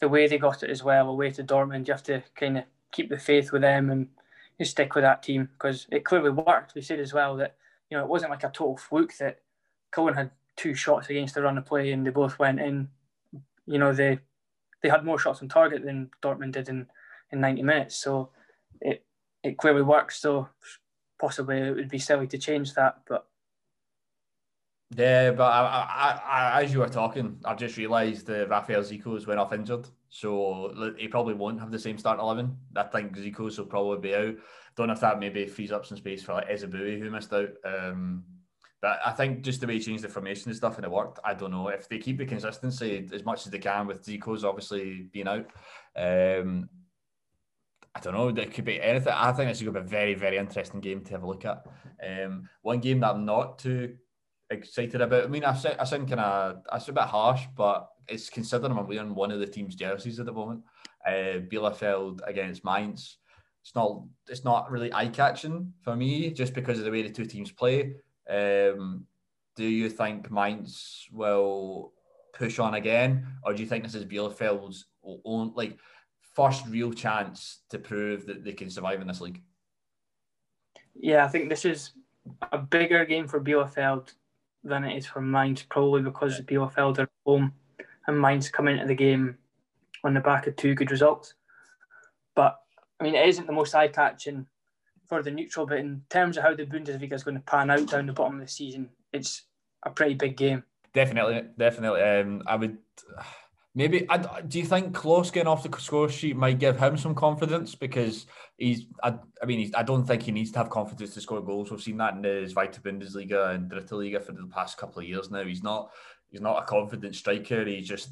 the way they got it as well, away to Dortmund, you have to kind of keep the faith with them and you stick with that team because it clearly worked. We said as well that, you know, it wasn't like a total fluke that Cohen had two shots against the run of play and they both went in. You know, they they had more shots on target than Dortmund did in, in ninety minutes. So it, it clearly worked. So possibly it would be silly to change that, but yeah, but I, I, I, as you were talking, I've just realised that Rafael Zico's went off injured, so he probably won't have the same start eleven. I think Zico's will probably be out. Don't know if that maybe frees up some space for like Ezebue, who missed out. Um, but I think just the way he changed the formation and stuff and it worked, I don't know. If they keep the consistency as much as they can with Zico's obviously being out, um, I don't know, there could be anything. I think this is going to be a very, very interesting game to have a look at. Um, one game that I'm not too excited about. I mean, I said I sound kind of I sound a bit harsh, but it's considering I'm wearing one of the team's jerseys at the moment. Uh, Bielefeld against Mainz. It's not it's not really eye catching for me just because of the way the two teams play. Um, do you think Mainz will push on again, or do you think this is Bielefeld's own like first real chance to prove that they can survive in this league? Yeah, I think this is a bigger game for Bielefeld than it is for Mainz, probably because Bielefeld are at home and Mainz come into the game on the back of two good results. But, I mean, it isn't the most eye-catching for the neutral, but in terms of how the Bundesliga is going to pan out down the bottom of the season, it's a pretty big game. Definitely, definitely. Um, I would... Maybe, I, do you think Klos getting off the score sheet might give him some confidence? Because he's, I, I mean, he's, I don't think he needs to have confidence to score goals. We've seen that in the Zweite Bundesliga and Dritte Liga for the past couple of years now. He's not, he's not a confident striker. He's just,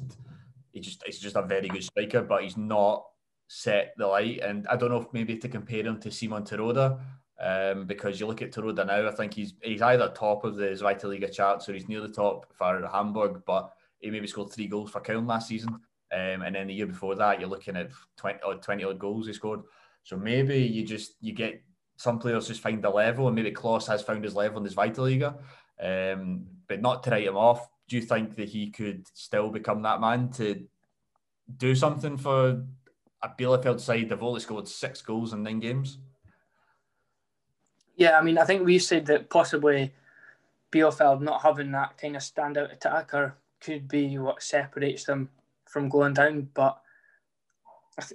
he just, he's just a very good striker, but he's not set the light. And I don't know if maybe to compare him to Simon Terodde, um, because you look at Terodde now, I think he's he's either top of the Zweite Liga charts or he's near the top for Hamburg, but he maybe scored three goals for Köln last season. Um, and then the year before that, you're looking at twenty odd goals he scored. So maybe you just, you get some players just find the level, and maybe Klos has found his level in his Zweite Liga. Um, but not to write him off, do you think that he could still become that man to do something for a Bielefeld side? They've only scored six goals in nine games. Yeah, I mean, I think we said that possibly Bielefeld not having that kind of standout attacker could be what separates them from going down, but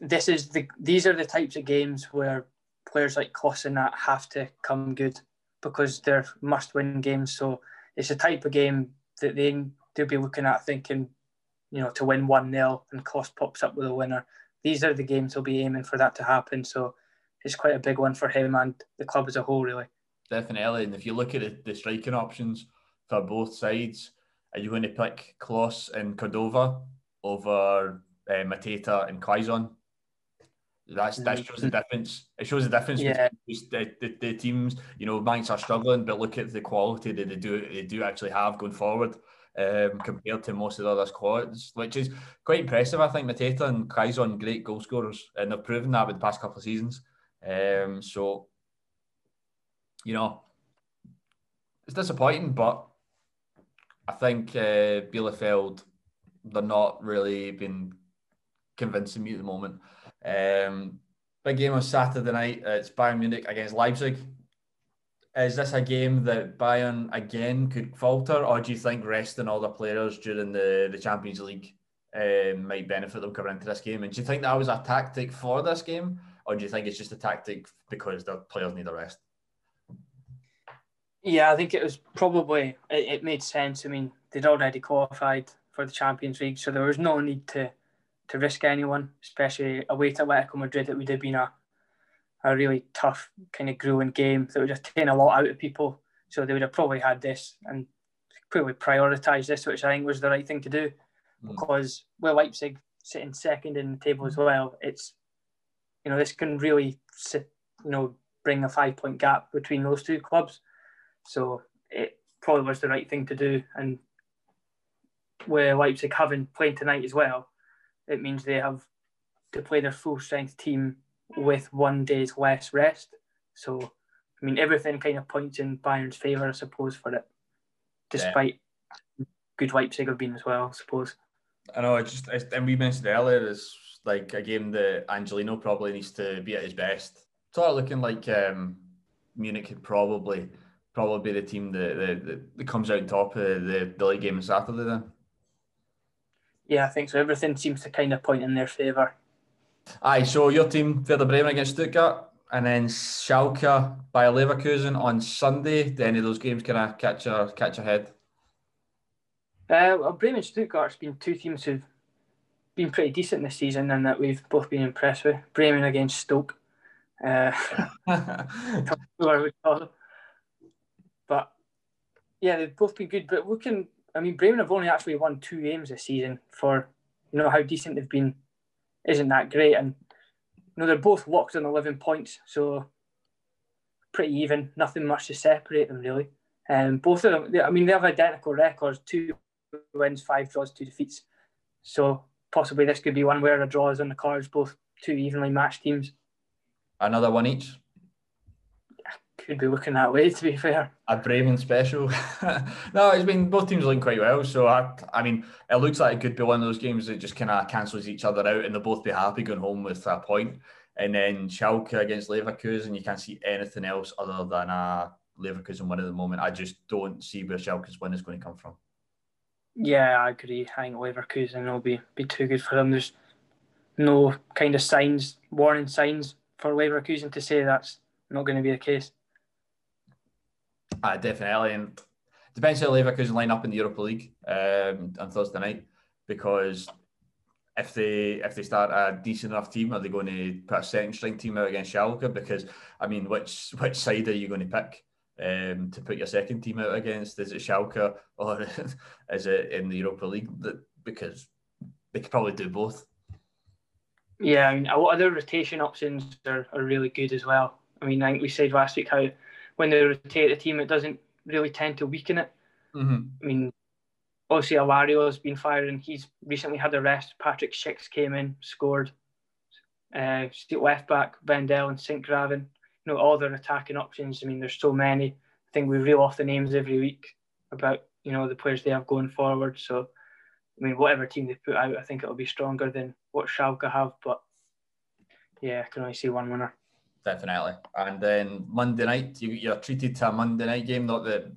this is the these are the types of games where players like Klos and that have to come good because they're must-win games. So it's the type of game that they they'll be looking at thinking, you know, to win one nil and Klos pops up with a winner. These are the games they'll be aiming for that to happen. So it's quite a big one for him and the club as a whole, really. Definitely. And if you look at the striking options for both sides, are you going to pick Klos and Cordova over uh, Mateta and Quaison? That's, that shows the difference. It shows the difference yeah. between the, the, the teams. You know, Mainz are struggling, but look at the quality that they do they do actually have going forward um, compared to most of the other squads, which is quite impressive. I think Mateta and Quaison, great goal scorers, and they've proven that with the past couple of seasons. Um, so, you know, it's disappointing, but I think uh, Bielefeld, they're not really been convincing me at the moment. Um, big game on Saturday night. It's Bayern Munich against Leipzig. Is this a game that Bayern again could falter, or do you think resting all the players during the, the Champions League um, might benefit them coming into this game? And do you think that was a tactic for this game, or do you think it's just a tactic because the players need a rest? Yeah, I think it was probably, it, it made sense. I mean, they'd already qualified for the Champions League, so there was no need to to risk anyone, especially away to Atletico Madrid. It would have been a, a really tough, kind of grueling game that would have taken a lot out of people. So they would have probably had this and probably prioritised this, which I think was the right thing to do, mm. because with Leipzig sitting second in the table as well, it's, you know, this can really sit, you know, bring a five-point gap between those two clubs. So it probably was the right thing to do. And with Leipzig having played tonight as well, it means they have to play their full-strength team with one day's less rest. So, I mean, everything kind of points in Bayern's favour, I suppose, for it, despite yeah. good Leipzig have been as well, I suppose. I know, it just, it's, and we mentioned earlier, it's like a game that Angelino probably needs to be at his best. Sort of looking like um, Munich could probably probably be the team that, that, that comes out on top of the, the late game on Saturday then. Yeah, I think so. Everything seems to kind of point in their favour. Aye, so your team, Werder Bremen against Stuttgart, and then Schalke by Leverkusen on Sunday. Do any of those games kind of catch your, catch your head? Uh, well, Bremen and Stuttgart's been two teams who've been pretty decent this season and that we've both been impressed with. Bremen against Stoke. Uh, but, yeah, they've both been good. But we can... I mean, Bremen have only actually won two games this season for, you know, how decent they've been isn't that great. And, you know, they're both locked on eleven points, so pretty even. Nothing much to separate them, really. Um, both of them, they, I mean, they have identical records, two wins, five draws, two defeats. So possibly this could be one where a draw is on the cards, both two evenly matched teams. Another one each? Could be looking that way, to be fair. A Bremen special. No, it's been both teams looking quite well. So, I, I mean, it looks like it could be one of those games that just kind of cancels each other out and they'll both be happy going home with a point. And then Schalke against Leverkusen, you can't see anything else other than a Leverkusen win at the moment. I just don't see where Schalke's win is going to come from. Yeah, I agree. I think Leverkusen will be, be too good for them. There's no kind of signs, warning signs for Leverkusen to say that's not going to be the case. Uh, definitely, and depends how Leverkusen line up in the Europa League um, on Thursday night, because if they if they start a decent enough team, are they going to put a second string team out against Schalke? Because I mean, which which side are you going to pick um, to put your second team out against? Is it Schalke or is it in the Europa League? Because they could probably do both. Yeah, I mean, a lot of their rotation options are, are really good as well. I mean, I think we said last week how when they rotate the team, it doesn't really tend to weaken it. Mm-hmm. I mean, obviously, Alario has been fired and he's recently had a rest. Patrick Schick came in, scored. Uh, left back, Vendel and Sintgraven. You know, all their attacking options. I mean, there's so many. I think we reel off the names every week about, you know, the players they have going forward. So, I mean, whatever team they put out, I think it'll be stronger than what Schalke have. But, yeah, I can only see one winner. Definitely. And then Monday night, you, you're treated to a Monday night game. Not that,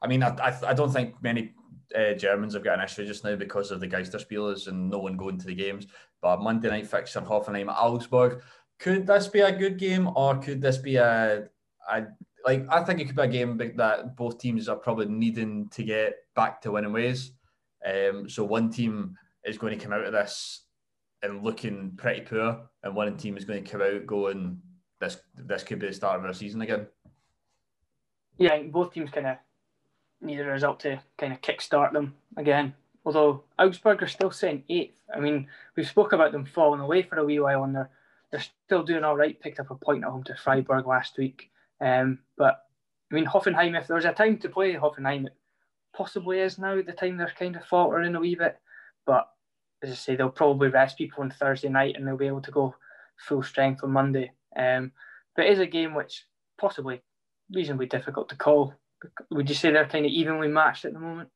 I mean, I I, I don't think many uh, Germans have got an issue just now because of the Geisterspielers and no one going to the games. But Monday night fixture, Hoffenheim, Augsburg. Could this be a good game, or could this be a, a like? I think it could be a game that both teams are probably needing to get back to winning ways. Um, so one team is going to come out of this and looking pretty poor, and one team is going to come out going, this this could be the start of our season again. Yeah, I think both teams kind of need a result to kind of kickstart them again. Although Augsburg are still sitting eighth. I mean, we've spoke about them falling away for a wee while, and they're they're still doing all right. Picked up a point at home to Freiburg last week. Um, but I mean, Hoffenheim. If there was a time to play Hoffenheim, it possibly is now. The time they're kind of faltering a wee bit, but as I say, they'll probably rest people on Thursday night, and they'll be able to go full strength on Monday. Um, but it is a game which possibly reasonably difficult to call. Would you say they're kind of evenly matched at the moment?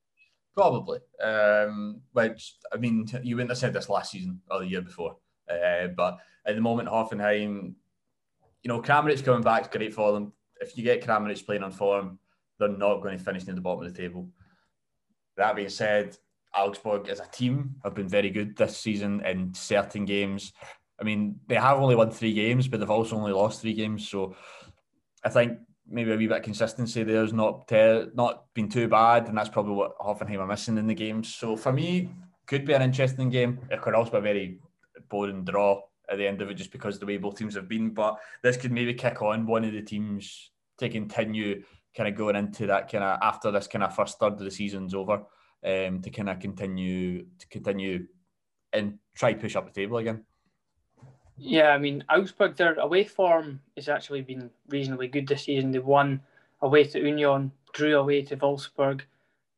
Probably. Um, which, I mean, you wouldn't have said this last season or the year before. Uh, but at the moment, Hoffenheim, you know, Kramaric coming back is great for them. If you get Kramaric playing on form, they're not going to finish near the bottom of the table. That being said, Augsburg as a team have been very good this season in certain games. I mean, they have only won three games, but they've also only lost three games. So I think maybe a wee bit of consistency there has not, ter- not been too bad, and that's probably what Hoffenheim are missing in the game. So for me, could be an interesting game. It could also be a very boring draw at the end of it just because of the way both teams have been. But this could maybe kick on one of the teams to continue kind of going into that kind of after this kind of first third of the season's over. Um, to kind of continue to continue and try to push up the table again. Yeah, I mean, Augsburg, their away form has actually been reasonably good this season. They won away to Union, drew away to Wolfsburg,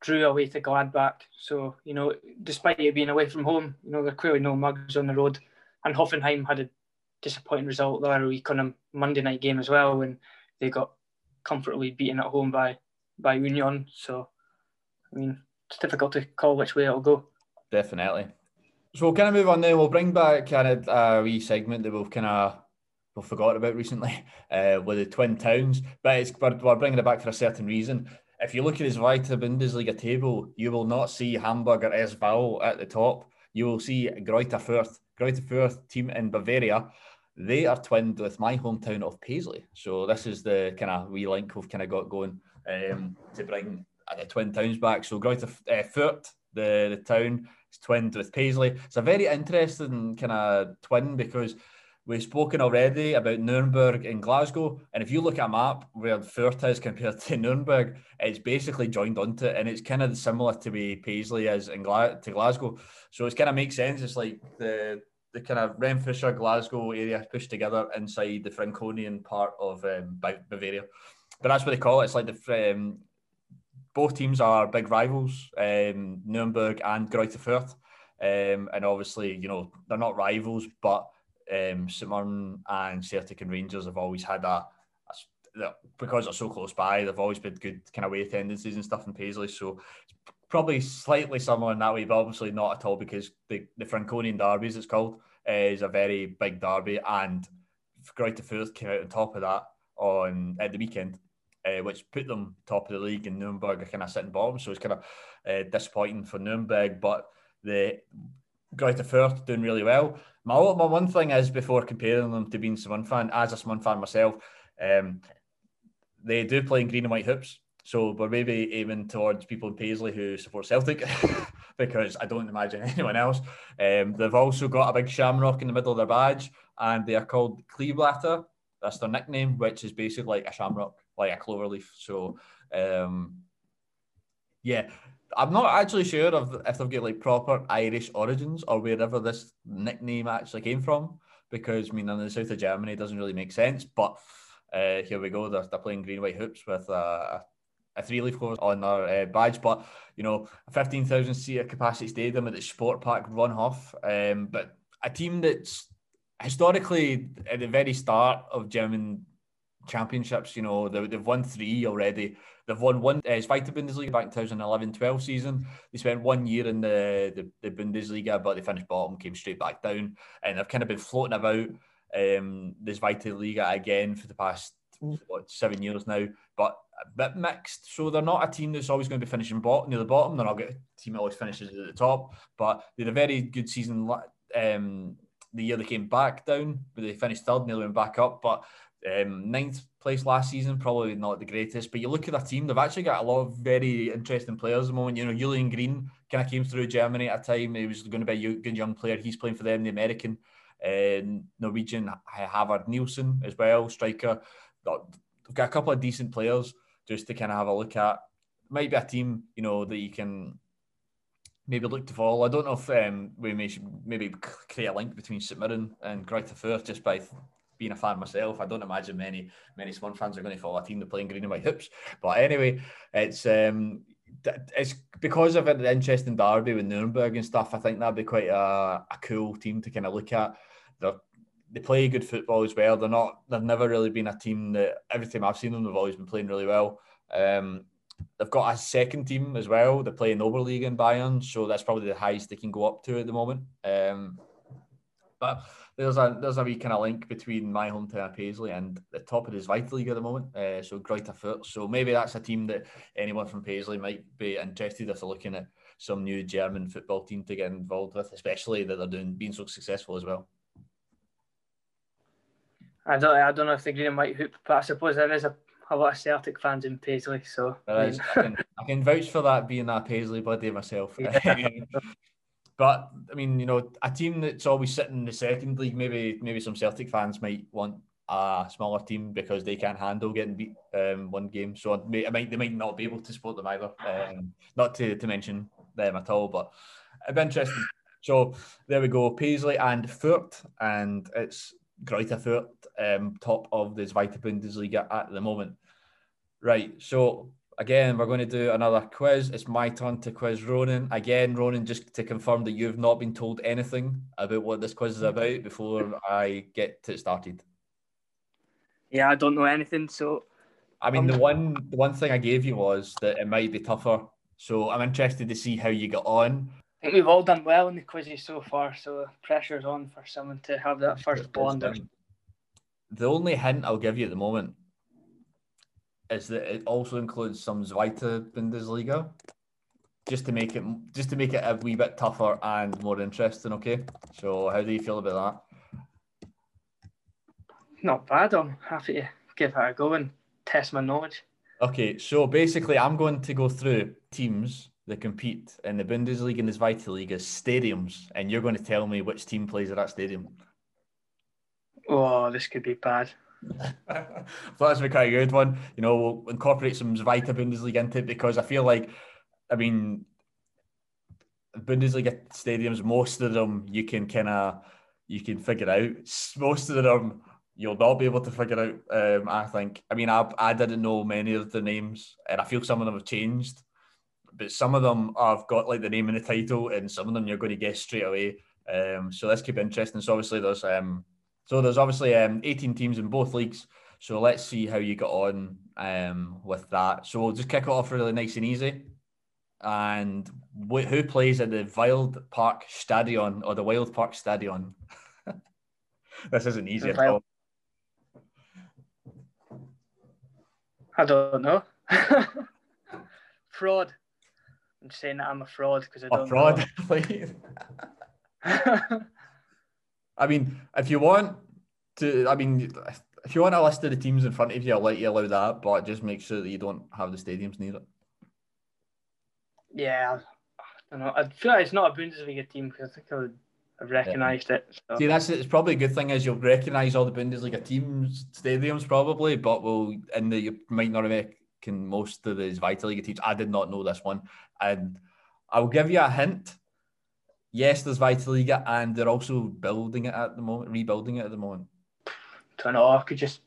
drew away to Gladbach. So, you know, despite it being away from home, you know, they're clearly no mugs on the road. And Hoffenheim had a disappointing result the other week on a Monday night game as well when they got comfortably beaten at home by, by Union. So, I mean, it's difficult to call which way it'll go. Definitely. So we'll kind of move on then. We'll bring back kind of a wee segment that we've kind of we forgot about recently uh, with the Twin Towns, but it's, we're, we're bringing it back for a certain reason. If you look at this Zweite Bundesliga table, you will not see Hamburg or S V at the top. You will see Greuther Fürth. Greuther Fürth, team in Bavaria. They are twinned with my hometown of Paisley. So this is the kind of wee link we've kind of got going um, to bring the Twin Towns back. So Greuther uh, Fürth, the, the town, is twinned with Paisley. It's a very interesting kind of twin because we've spoken already about Nuremberg and Glasgow, and if you look at a map where Fürth is compared to Nuremberg, it's basically joined onto it, and it's kind of similar to where Paisley is in Gla- to Glasgow. So it kind of makes sense. It's like the the kind of Renfrewshire, Glasgow area pushed together inside the Franconian part of um, Bavaria. But that's what they call it. It's like the... Um, Both teams are big rivals, um, Nuremberg and Greuther Fürth. Um, and obviously, you know, they're not rivals, but um, St Mirren and Celtic and Rangers have always had a, a, because they're so close by, they've always been good kind of away tendencies and stuff in Paisley. So it's probably slightly similar in that way, but obviously not at all because the, the Franconian Derby, as it's called, is a very big derby. And Greuther Fürth came out on top of that on at the weekend. Uh, which put them top of the league, and Nuremberg are kind of sitting bottom, so it's kind of uh, disappointing for Nuremberg, but the Greuther Fürth doing really well. My, my one thing is, before comparing them to being a Smun fan, as a Smun fan myself, um, they do play in green and white hoops, so we're maybe aiming towards people in Paisley who support Celtic, because I don't imagine anyone else. Um, they've also got a big shamrock in the middle of their badge, and they are called Kleeblatter. That's their nickname, which is basically like a shamrock, like a clover leaf. So, um, yeah, I'm not actually sure of if they've got like proper Irish origins or wherever this nickname actually came from, because I mean, in the south of Germany, it doesn't really make sense. But uh, here we go, they're, they're playing green white hoops with uh, a three leaf clover on their uh, badge. But you know, a fifteen thousand seat capacity stadium at the Sport Park Ronhof, um, but a team that's historically at the very start of German championships, you know, they, they've won three already. They've won one uh, Zweite Bundesliga back in twenty eleven twelve season. They spent one year in the, the, the Bundesliga, but they finished bottom, came straight back down, and they've kind of been floating about um, this Zweite Liga again for the past what, seven years now, but a bit mixed. So they're not a team that's always going to be finishing bottom, near the bottom. They're not a team that always finishes at the top, but they had a very good season um, the year they came back down, but they finished third, nearly went back up, but Um, ninth place last season, probably not the greatest, but you look at their team, they've actually got a lot of very interesting players at the moment. You know, Julian Green kind of came through Germany at a time, he was going to be a young player, he's playing for them, the American. um, Norwegian Havard Nielsen as well, striker. We've got a couple of decent players just to kind of have a look at. Might be a team, you know, that you can maybe look to follow. I don't know if um, we may should maybe create a link between St Mirren and Greuther Fürth just by being a fan myself. I don't imagine many many Swan fans are going to follow a team that play in green and white hoops. But anyway, it's um, it's because of an interesting derby with Nuremberg and stuff. I think that'd be quite a, a cool team to kind of look at. They're, they play good football as well. They're not. They've never really been a team that every time I've seen them, they've always been playing really well. Um, They've got a second team as well. They play in the Oberliga in Bayern, so that's probably the highest they can go up to at the moment. Um, but there's a there's a wee kind of link between my hometown of Paisley and the top of the Zweite League at the moment, uh, so Greuther Fürth. So maybe that's a team that anyone from Paisley might be interested if they're looking at some new German football team to get involved with, especially that they're doing being so successful as well. I don't I don't know if the green and white hoop, but I suppose there is a a lot of Celtic fans in Paisley, so I, mean. I, can, I can vouch for that being a Paisley buddy myself. Yeah. But I mean, you know, a team that's always sitting in the second league, maybe maybe some Celtic fans might want a smaller team because they can't handle getting beat um, one game. So I may, I might, they might not be able to support them either. Um, not to, to mention them at all, but it'd be interesting. So there we go, Paisley and Fürth, and it's Greuther Fürth, um, top of the Zweite Bundesliga at the moment. Right, so again, we're going to do another quiz. It's my turn to quiz Ronan. Again, Ronan, just to confirm that you've not been told anything about what this quiz is about before I get it started. Yeah, I don't know anything, so... I mean, um... the one the one thing I gave you was that it might be tougher, so I'm interested to see how you get on. I think we've all done well in the quizzes so far, so pressure's on for someone to have that first blunder. The only hint I'll give you at the moment is that it also includes some Zweite Bundesliga, just to make it just to make it a wee bit tougher and more interesting. Okay, so how do you feel about that? Not bad. I'm happy to give it a go and test my knowledge. Okay, so basically, I'm going to go through teams that compete in the Bundesliga and the Zweite League as stadiums, and you're going to tell me which team plays at that stadium. Oh, this could be bad. Well, that's been quite a good one. You know, we'll incorporate some Zweite Bundesliga into it because I feel like, I mean, Bundesliga stadiums, most of them you can kind of, you can figure out. Most of them you'll not be able to figure out, um, I think. I mean, I, I didn't know many of the names, and I feel some of them have changed. But some of them I've got like the name and the title, and some of them you're going to guess straight away. Um, so this could be interesting. So obviously there's um, so there's obviously um, eighteen teams in both leagues. So let's see how you got on um, with that. So we'll just kick it off really nice and easy. And wh- who plays at the Wild Park Stadion or the Wild Park Stadion? This isn't easy at all. I don't know. Fraud. I'm saying that I'm a fraud because I don't. A fraud, please. I mean, if you want to, I mean, if you want a list of the teams in front of you, I'll let you allow that, but just make sure that you don't have the stadiums near it. Yeah, I don't know. I feel like it's not a Bundesliga team because I think I would have recognised yeah. it. So. See, that's it's probably a good thing is you'll recognise all the Bundesliga teams, stadiums probably, but we'll and the, you might not have. And most of these Vital League teams. I did not know this one, and I'll give you a hint. Yes, there's Vital League, and they're also building it at the moment, rebuilding it at the moment. Don't know. I could just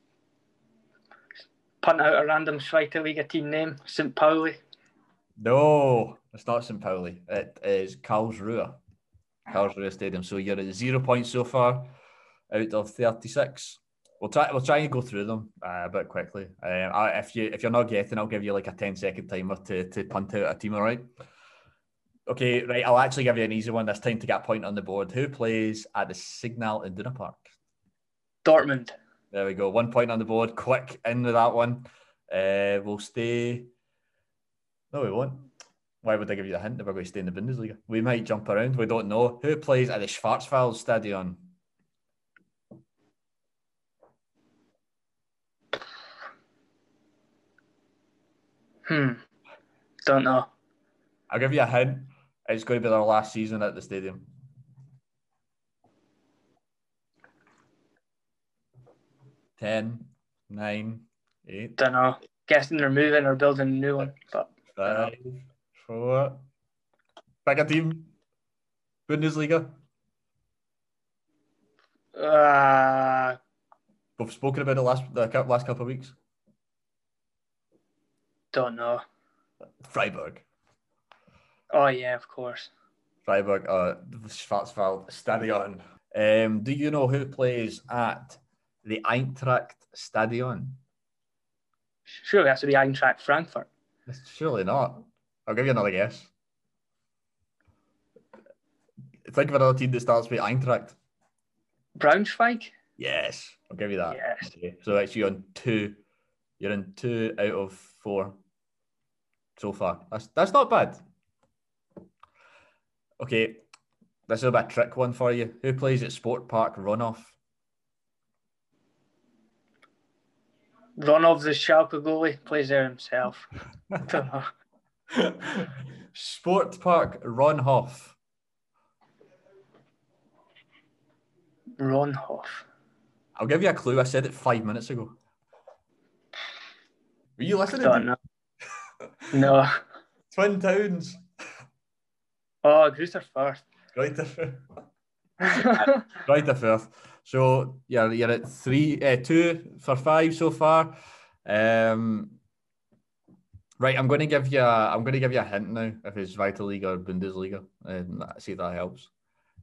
punt out a random Vital League team name. Saint Pauli. No, it's not Saint Pauli. It is Karlsruhe, Karlsruhe Stadium. So you're at zero points so far, out of thirty-six. We'll try. We'll try and go through them uh, a bit quickly. Uh, I, if you if you're not getting, I'll give you like a ten second timer to to punt out a team. All right. Okay. Right. I'll actually give you an easy one this time to get a point on the board. Who plays at the Signal Iduna Park? Dortmund. There we go. One point on the board. Quick in with that one. Uh, we'll stay. No, we won't. Why would I give you a hint if we're going to stay in the Bundesliga? We might jump around. We don't know who plays at the Schwarzwald Stadion. Hmm. Don't know. I'll give you a hint. It's going to be their last season at the stadium. ten, nine, eight. Don't know. Guessing they're moving or building a new one. But five, four. Pick a team. Bundesliga. Uh, We've spoken about it last the last couple of weeks. Don't know. Freiburg. Oh yeah, of course. Freiburg, uh, Schwarzwald Stadion. Um, do you know who plays at the Eintracht Stadion? Surely that's to be Eintracht Frankfurt. Surely not. I'll give you another guess. Think of another team that starts with Eintracht. Braunschweig? Yes, I'll give you that. Yes. Okay. So actually on two. You're in two out of four so far. That's that's not bad. Okay, this is a bit of a trick one for you. Who plays at Sport Park Ronov? Ronov's the Schalke goalie, plays there himself. Don't know. Sport Park Ronhof. Ronhof. I'll give you a clue. I said it five minutes ago. Were you listening? Don't know. No. Twin Towns. Oh, Greuther Fürth. Greuther Fürth. Greuther Fürth. So you're you're at three, uh, two for five so far. Um, right, I'm going to give you a, I'm going to give you a hint now. If it's Zweite Liga or Bundesliga, and um, see if that helps.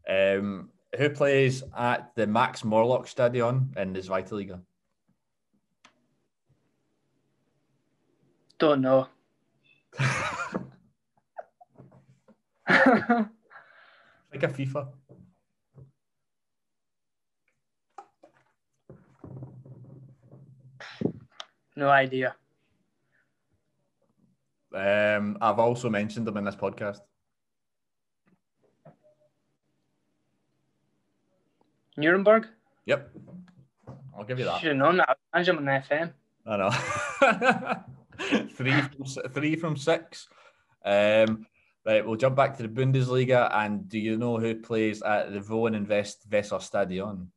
Um, who plays at the Max Morlock Stadion in the Zweite Liga? Don't know. Like a FIFA. No idea. Um, I've also mentioned them in this podcast. Nuremberg? Yep. I'll give you that. Should have known that. I was on F M. I know. three, from, three from six. Um, right, we'll jump back to the Bundesliga. And do you know who plays at the Rhein-Invest-Weser-Stadion?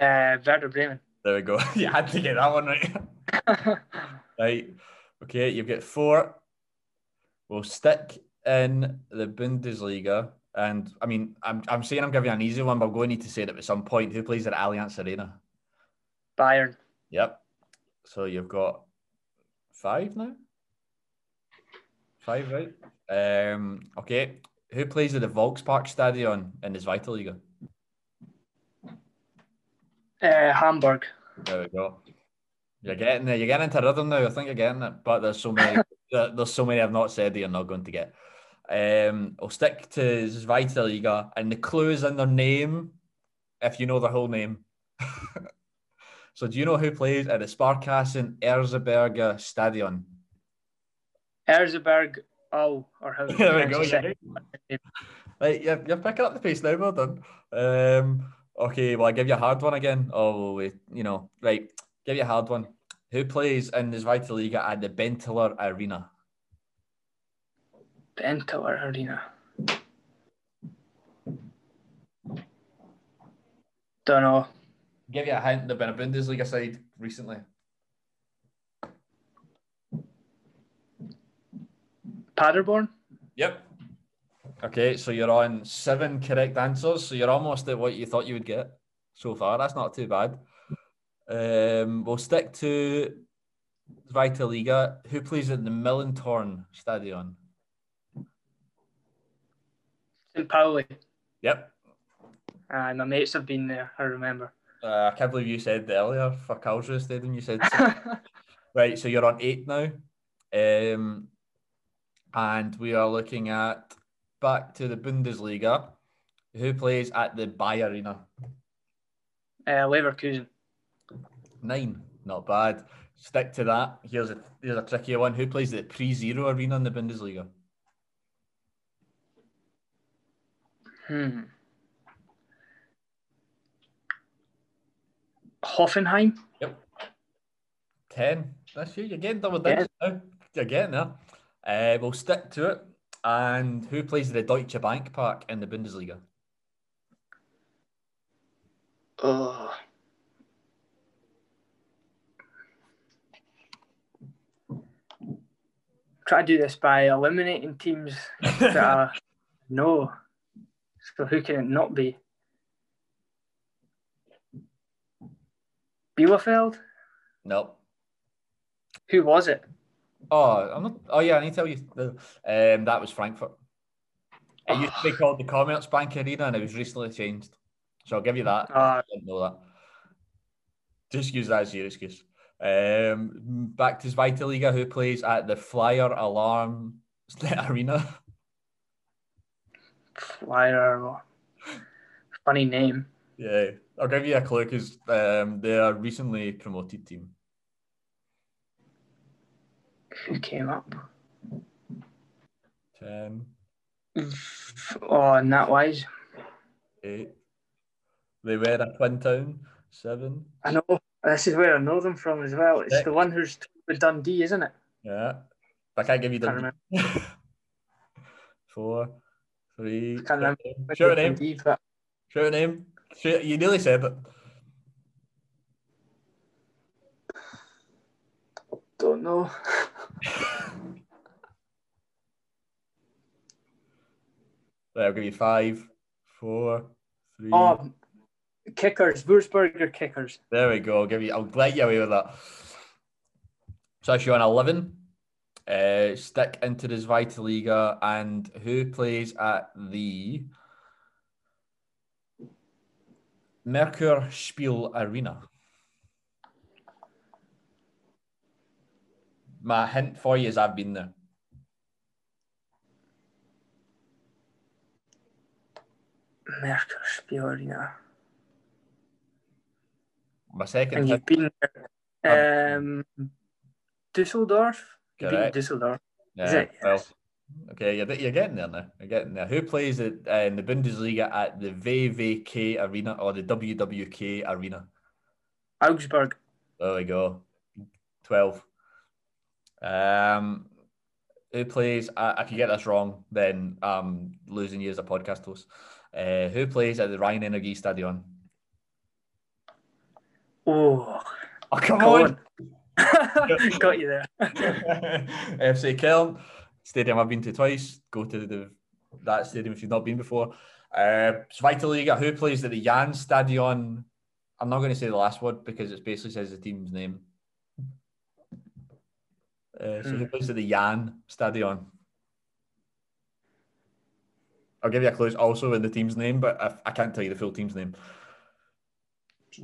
Uh, Werder Bremen. There we go. You had to get that one right. Right. Okay, you've got four. We'll stick in the Bundesliga. And I mean, I'm I'm saying I'm giving you an easy one, but I'm going to need to say it at some point. Who plays at Allianz Arena? Bayern. Yep. So you've got five now? Five, right? Um, okay. Who plays at the Volkspark Stadion in the Zweite Liga? Uh, Hamburg. There we go. You're getting there. You're getting into rhythm now. I think you're getting it. But there's so many. There's so many I've not said that you're not going to get. Um, I'll stick to Zweite Liga, and the clue is in their name, if you know their whole name. So do you know who plays at the Sparkassen Erzberger Stadion? Erzberg, oh, or how? There we go. Yeah. Right, you're, you're picking up the pace now. Well done. Um, okay, well, I give you a hard one again. Oh, wait, you know, right, give you a hard one. Who plays in the Zweite Liga at the Benteler Arena? Benteler Arena. Don't know. Give you a hint, they've been a Bundesliga side recently. Paderborn? Yep. Okay, so you're on seven correct answers, so you're almost at what you thought you would get so far. That's not too bad. Um, we'll stick to Zweite Liga. Who plays at the Millentorn Stadion? Saint Pauli. Yep. Uh, my mates have been there, I remember. Uh, I can't believe you said that earlier for Karlsruhe Stadium. You said so. Right, so you're on eight now. Um, and we are looking at back to the Bundesliga. Who plays at the Bayer Arena? Uh, Leverkusen. Nine. Not bad. Stick to that. Here's a, here's a trickier one. Who plays at the Pre-Zero Arena in the Bundesliga? Hmm. Hoffenheim. Yep. Ten. That's you. You're getting double digits now. You're getting there. Uh, we'll stick to it. And who plays at the Deutsche Bank Park in the Bundesliga? Oh, try to do this by eliminating teams that are no. So who can it not be? Bielefeld? Nope. Who was it? Oh, I'm not. Oh yeah, I need to tell you. Um, that was Frankfurt. It oh. used to be called the Commerzbank Arena, and it was recently changed. So I'll give you that. Oh. I didn't know that. Just use that as your excuse. Um, back to Zweitliga, who plays at the Flyer Alarm Arena. Flyer, funny name. Yeah, I'll give you a clue because um, they are a recently promoted team. Who came up? Ten. Oh, not wise. Eight. They were a twin town. Seven. I know. This is where I know them from as well. It's Six. The one who's with Dundee, isn't it? Yeah. I can't give you Dundee. Four. Three. I can't remember. Show a name. Dundee, but... Show a name. Show... You nearly said it. Don't know. I'll give you five, four, three. Oh, kickers, Wolfsburg or kickers. There we go. I'll give you. I'll let you away with that. So that's you on eleven. Uh, stick into the Zweitliga, and who plays at the Merkur Spiel Arena? My hint for you is I've been there. Merkur Spiel Arena. My second and hint. You've been there. Um, Düsseldorf? You've been to Düsseldorf. Yeah, is it? Well, okay, you're, you're getting there now. You're getting there. Who plays it, uh, in the Bundesliga at the W W K Arena or the W W K Arena? Augsburg. There we go. twelve. Um, who plays? Uh, if you get this wrong, then um, losing you as a podcast host. Uh, who plays at the Rhein-Energie Stadion? Oh, oh come, come on! on. Got you there. F C Köln stadium. I've been to twice. Go to the that stadium if you've not been before. Uh, Zweitliga. Who plays at the Jan Stadion? I'm not going to say the last word because it basically says the team's name. Uh, so mm. Who plays at the Jan Stadion? I'll give you a clue. It's also in the team's name, but I, I can't tell you the full team's name.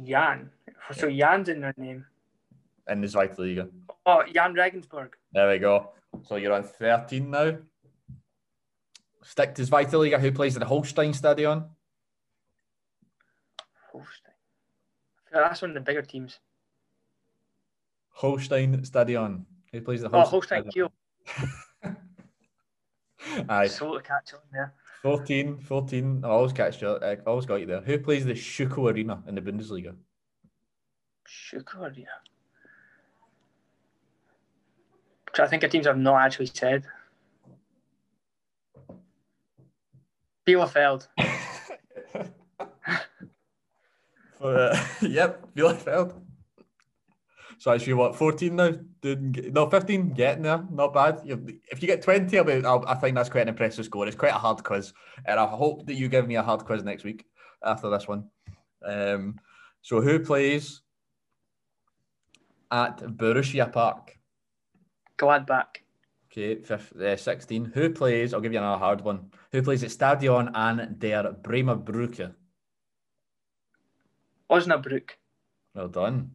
Jan. So Jan's in their name. In the Zweitliga. Oh, Jan Regensburg. There we go. So you're on thirteen now. Stick to Zweitliga. Who plays at the Holstein Stadion? Holstein. That's one of the bigger teams. Holstein Stadion. Who plays the host? Oh, Holstein Kiel. Aye. Slow to catch on there. Fourteen, fourteen. I always catch you. I always got you there. Who plays the Schuko Arena in the Bundesliga? Schuko Arena. Which I think are teams I've not actually said. Bielefeld. uh, yep, Bielefeld. So actually, what, fourteen now? No, fifteen, getting there. Not bad. If you get twenty, I'll be, I'll, I think that's quite an impressive score. It's quite a hard quiz. And I hope that you give me a hard quiz next week after this one. Um, so who plays at Borussia Park? Gladbach. Okay, fifth, uh, sixteen. Who plays, I'll give you another hard one. Who plays at Stadion an der Bremer Brücke? Osnabrück. Well done.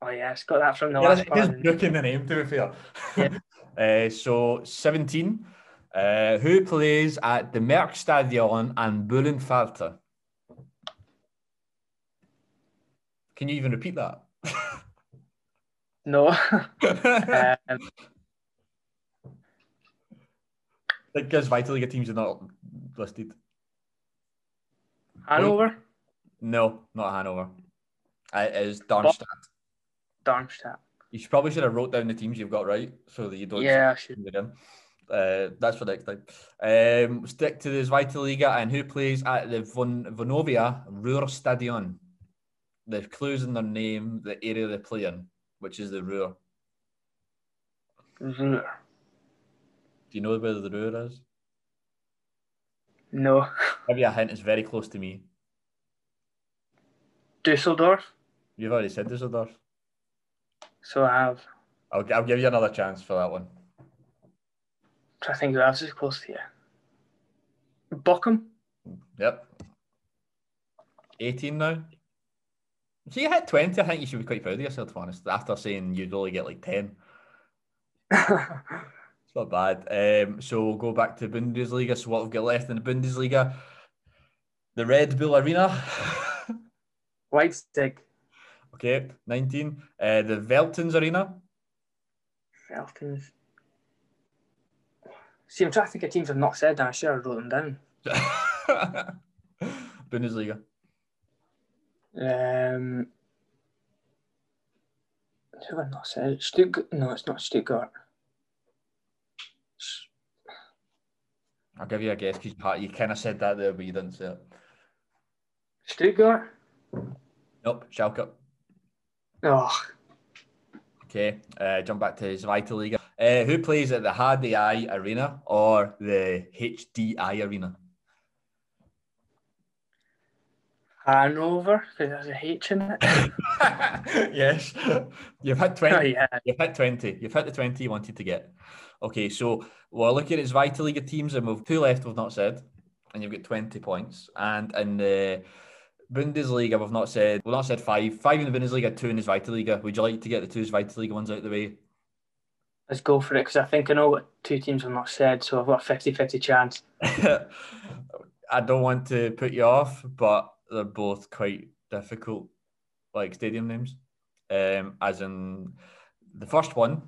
Oh yeah, it's got that from the yeah, last part. Just booking the name, to be fair. Yeah. uh, so seventeen. Uh, who plays at the Merckstadion and Bullenfalter? Can you even repeat that? No. um, like guys, Vitaliga teams are not listed. Hanover? No, not Hanover. Uh, it is Darmstadt. But- Darmstadt. You should probably should have wrote down the teams you've got right so that you don't. Yeah, I should. Uh, that's for next time. Um, stick to the Zweitliga and who plays at the Von Vonovia Ruhr Stadion. The clues in their name, the area they play in, which is the Ruhr. Ruhr. Do you know where the Ruhr is? No. I'll give you a hint, it's very close to me. Dusseldorf? You've already said Dusseldorf. So I have. I'll, I'll give you another chance for that one. I think who else is close to you? Bochum? Yep. eighteen now. So you hit twenty, I think you should be quite proud of yourself, to be honest, after saying you'd only get like ten. It's not bad. Um, so we'll go back to Bundesliga. So what we've got left in the Bundesliga? The Red Bull Arena. Leipzig. Okay, nineteen. Uh, the Veltins Arena. Veltins. See, I'm trying to think of teams I've not said, and I should have wrote them down. Bundesliga. Um, who I've not said? Stuttgart? No, it's not Stuttgart. I'll give you a guess because you kind of said that there, but you didn't say it. Stuttgart? Nope, Schalke. Oh. Okay, uh, jump back to Zweite Liga. Uh, who plays at the H D I Arena or the H D I Arena? Hanover, because there's a H in it. Yes. You've had twenty. Oh, yeah. You've had twenty. You've had the twenty you wanted to get. Okay, so we're looking at Zweite Liga teams, and we've two left we've not said, and you've got twenty points. And in the Bundesliga, we've not said, we've not said five. Five in the Bundesliga, two in the Zweite Liga. Would you like to get the two Zweite Liga ones out of the way? Let's go for it, because I think I know what two teams have not said, so I've got a fifty-fifty chance. I don't want to put you off, but they're both quite difficult, like stadium names. Um, as in, the first one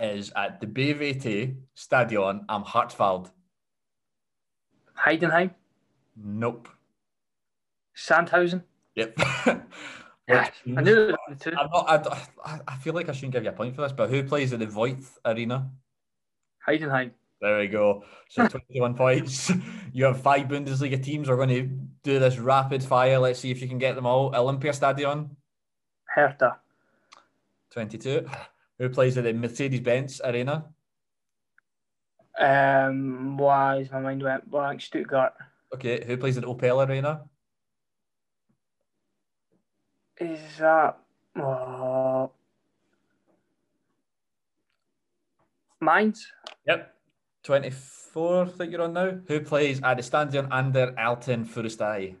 is at the B V T Stadion am Hartfeld. Heidenheim? Nope. Sandhausen? Yep. Yeah, I knew it was the two. I'm not, I, I feel like I shouldn't give you a point for this, but who plays at the Voith Arena? Heidenheim. There we go. So twenty-one points. You have five Bundesliga teams. We're going to do this rapid fire. Let's see if you can get them all. Olympiastadion. Hertha. twenty-two. Who plays at the Mercedes-Benz Arena? Um, why my mind went blank? Stuttgart. Okay. Who plays at Opel Arena? Is that uh, Mainz? Yep. twenty-four, I think you're on now. Who plays at the Stadion an der Alten Försterei?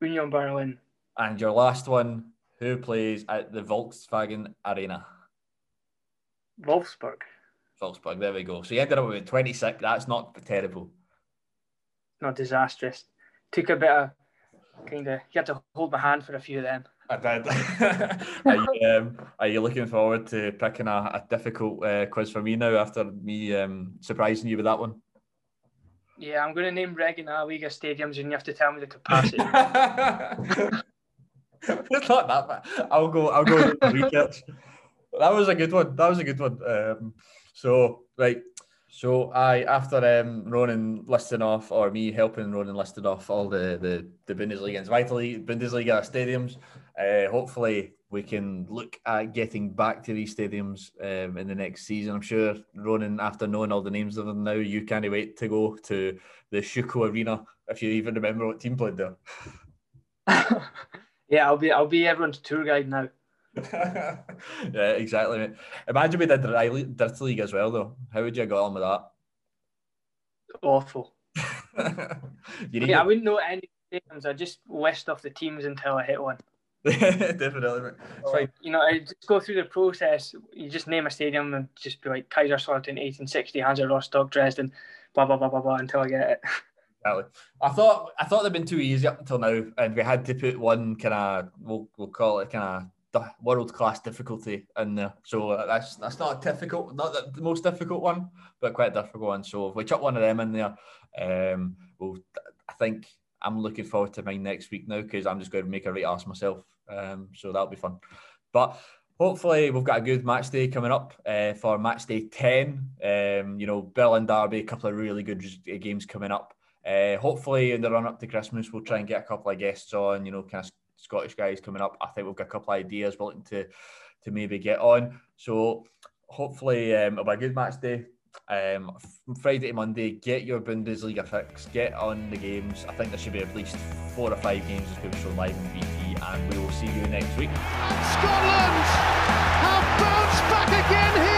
Union Berlin. And your last one, who plays at the Volkswagen Arena? Wolfsburg. Wolfsburg, there we go. So you ended up with twenty-six. That's not terrible. Not disastrous. Took a bit of kind of, you had to hold my hand for a few then. I did. Are, you, um, are you looking forward to picking a, a difficult uh, quiz for me now after me um, surprising you with that one? Yeah, I'm going to name Regionalliga Liga stadiums and you have to tell me the capacity. It's not that bad. I'll go, I'll go with the research. That was a good one. That was a good one. Um, so, right. So, I after um, Ronan listing off, or me helping Ronan listing off all the, the, the Bundesliga and Zweite Bundesliga stadiums, uh, hopefully we can look at getting back to these stadiums um, in the next season. I'm sure, Ronan, after knowing all the names of them now, you can't wait to go to the Schuko Arena, if you even remember what team played there. Yeah, I'll be I'll be everyone's tour guide now. Yeah, exactly, mate. Imagine we did the Dirt League as well, though. How would you have got on with that? Awful. you need yeah, to... I wouldn't know any stadiums. I just list off the teams until I hit one. Definitely, mate. It's fine. You know, I just go through the process. You just name a stadium and just be like Kaiserslautern, eighteen sixty, Hansa Rostock, Dresden, blah blah blah blah blah until I get it. I thought I thought they've been too easy up until now, and we had to put one kind of we'll we'll call it kind of. The world class difficulty in there, so uh, that's that's not a difficult, not the, the most difficult one, but quite a difficult one. So if we chuck one of them in there, um, well, I think I'm looking forward to mine next week now because I'm just going to make a right arse myself. Um, so that'll be fun. But hopefully we've got a good match day coming up uh, for match day ten. Um, you know, Berlin Derby, a couple of really good games coming up. Uh, hopefully in the run up to Christmas, we'll try and get a couple of guests on. You know, kind of Scottish guys coming up. I think we've got a couple of ideas we're looking to, to maybe get on. So hopefully um, it'll be a good match day. Um, Friday to Monday, get your Bundesliga fix, get on the games. I think there should be at least four or five games as we've shown live on B T, and we will see you next week. Scotland have bounced back again here.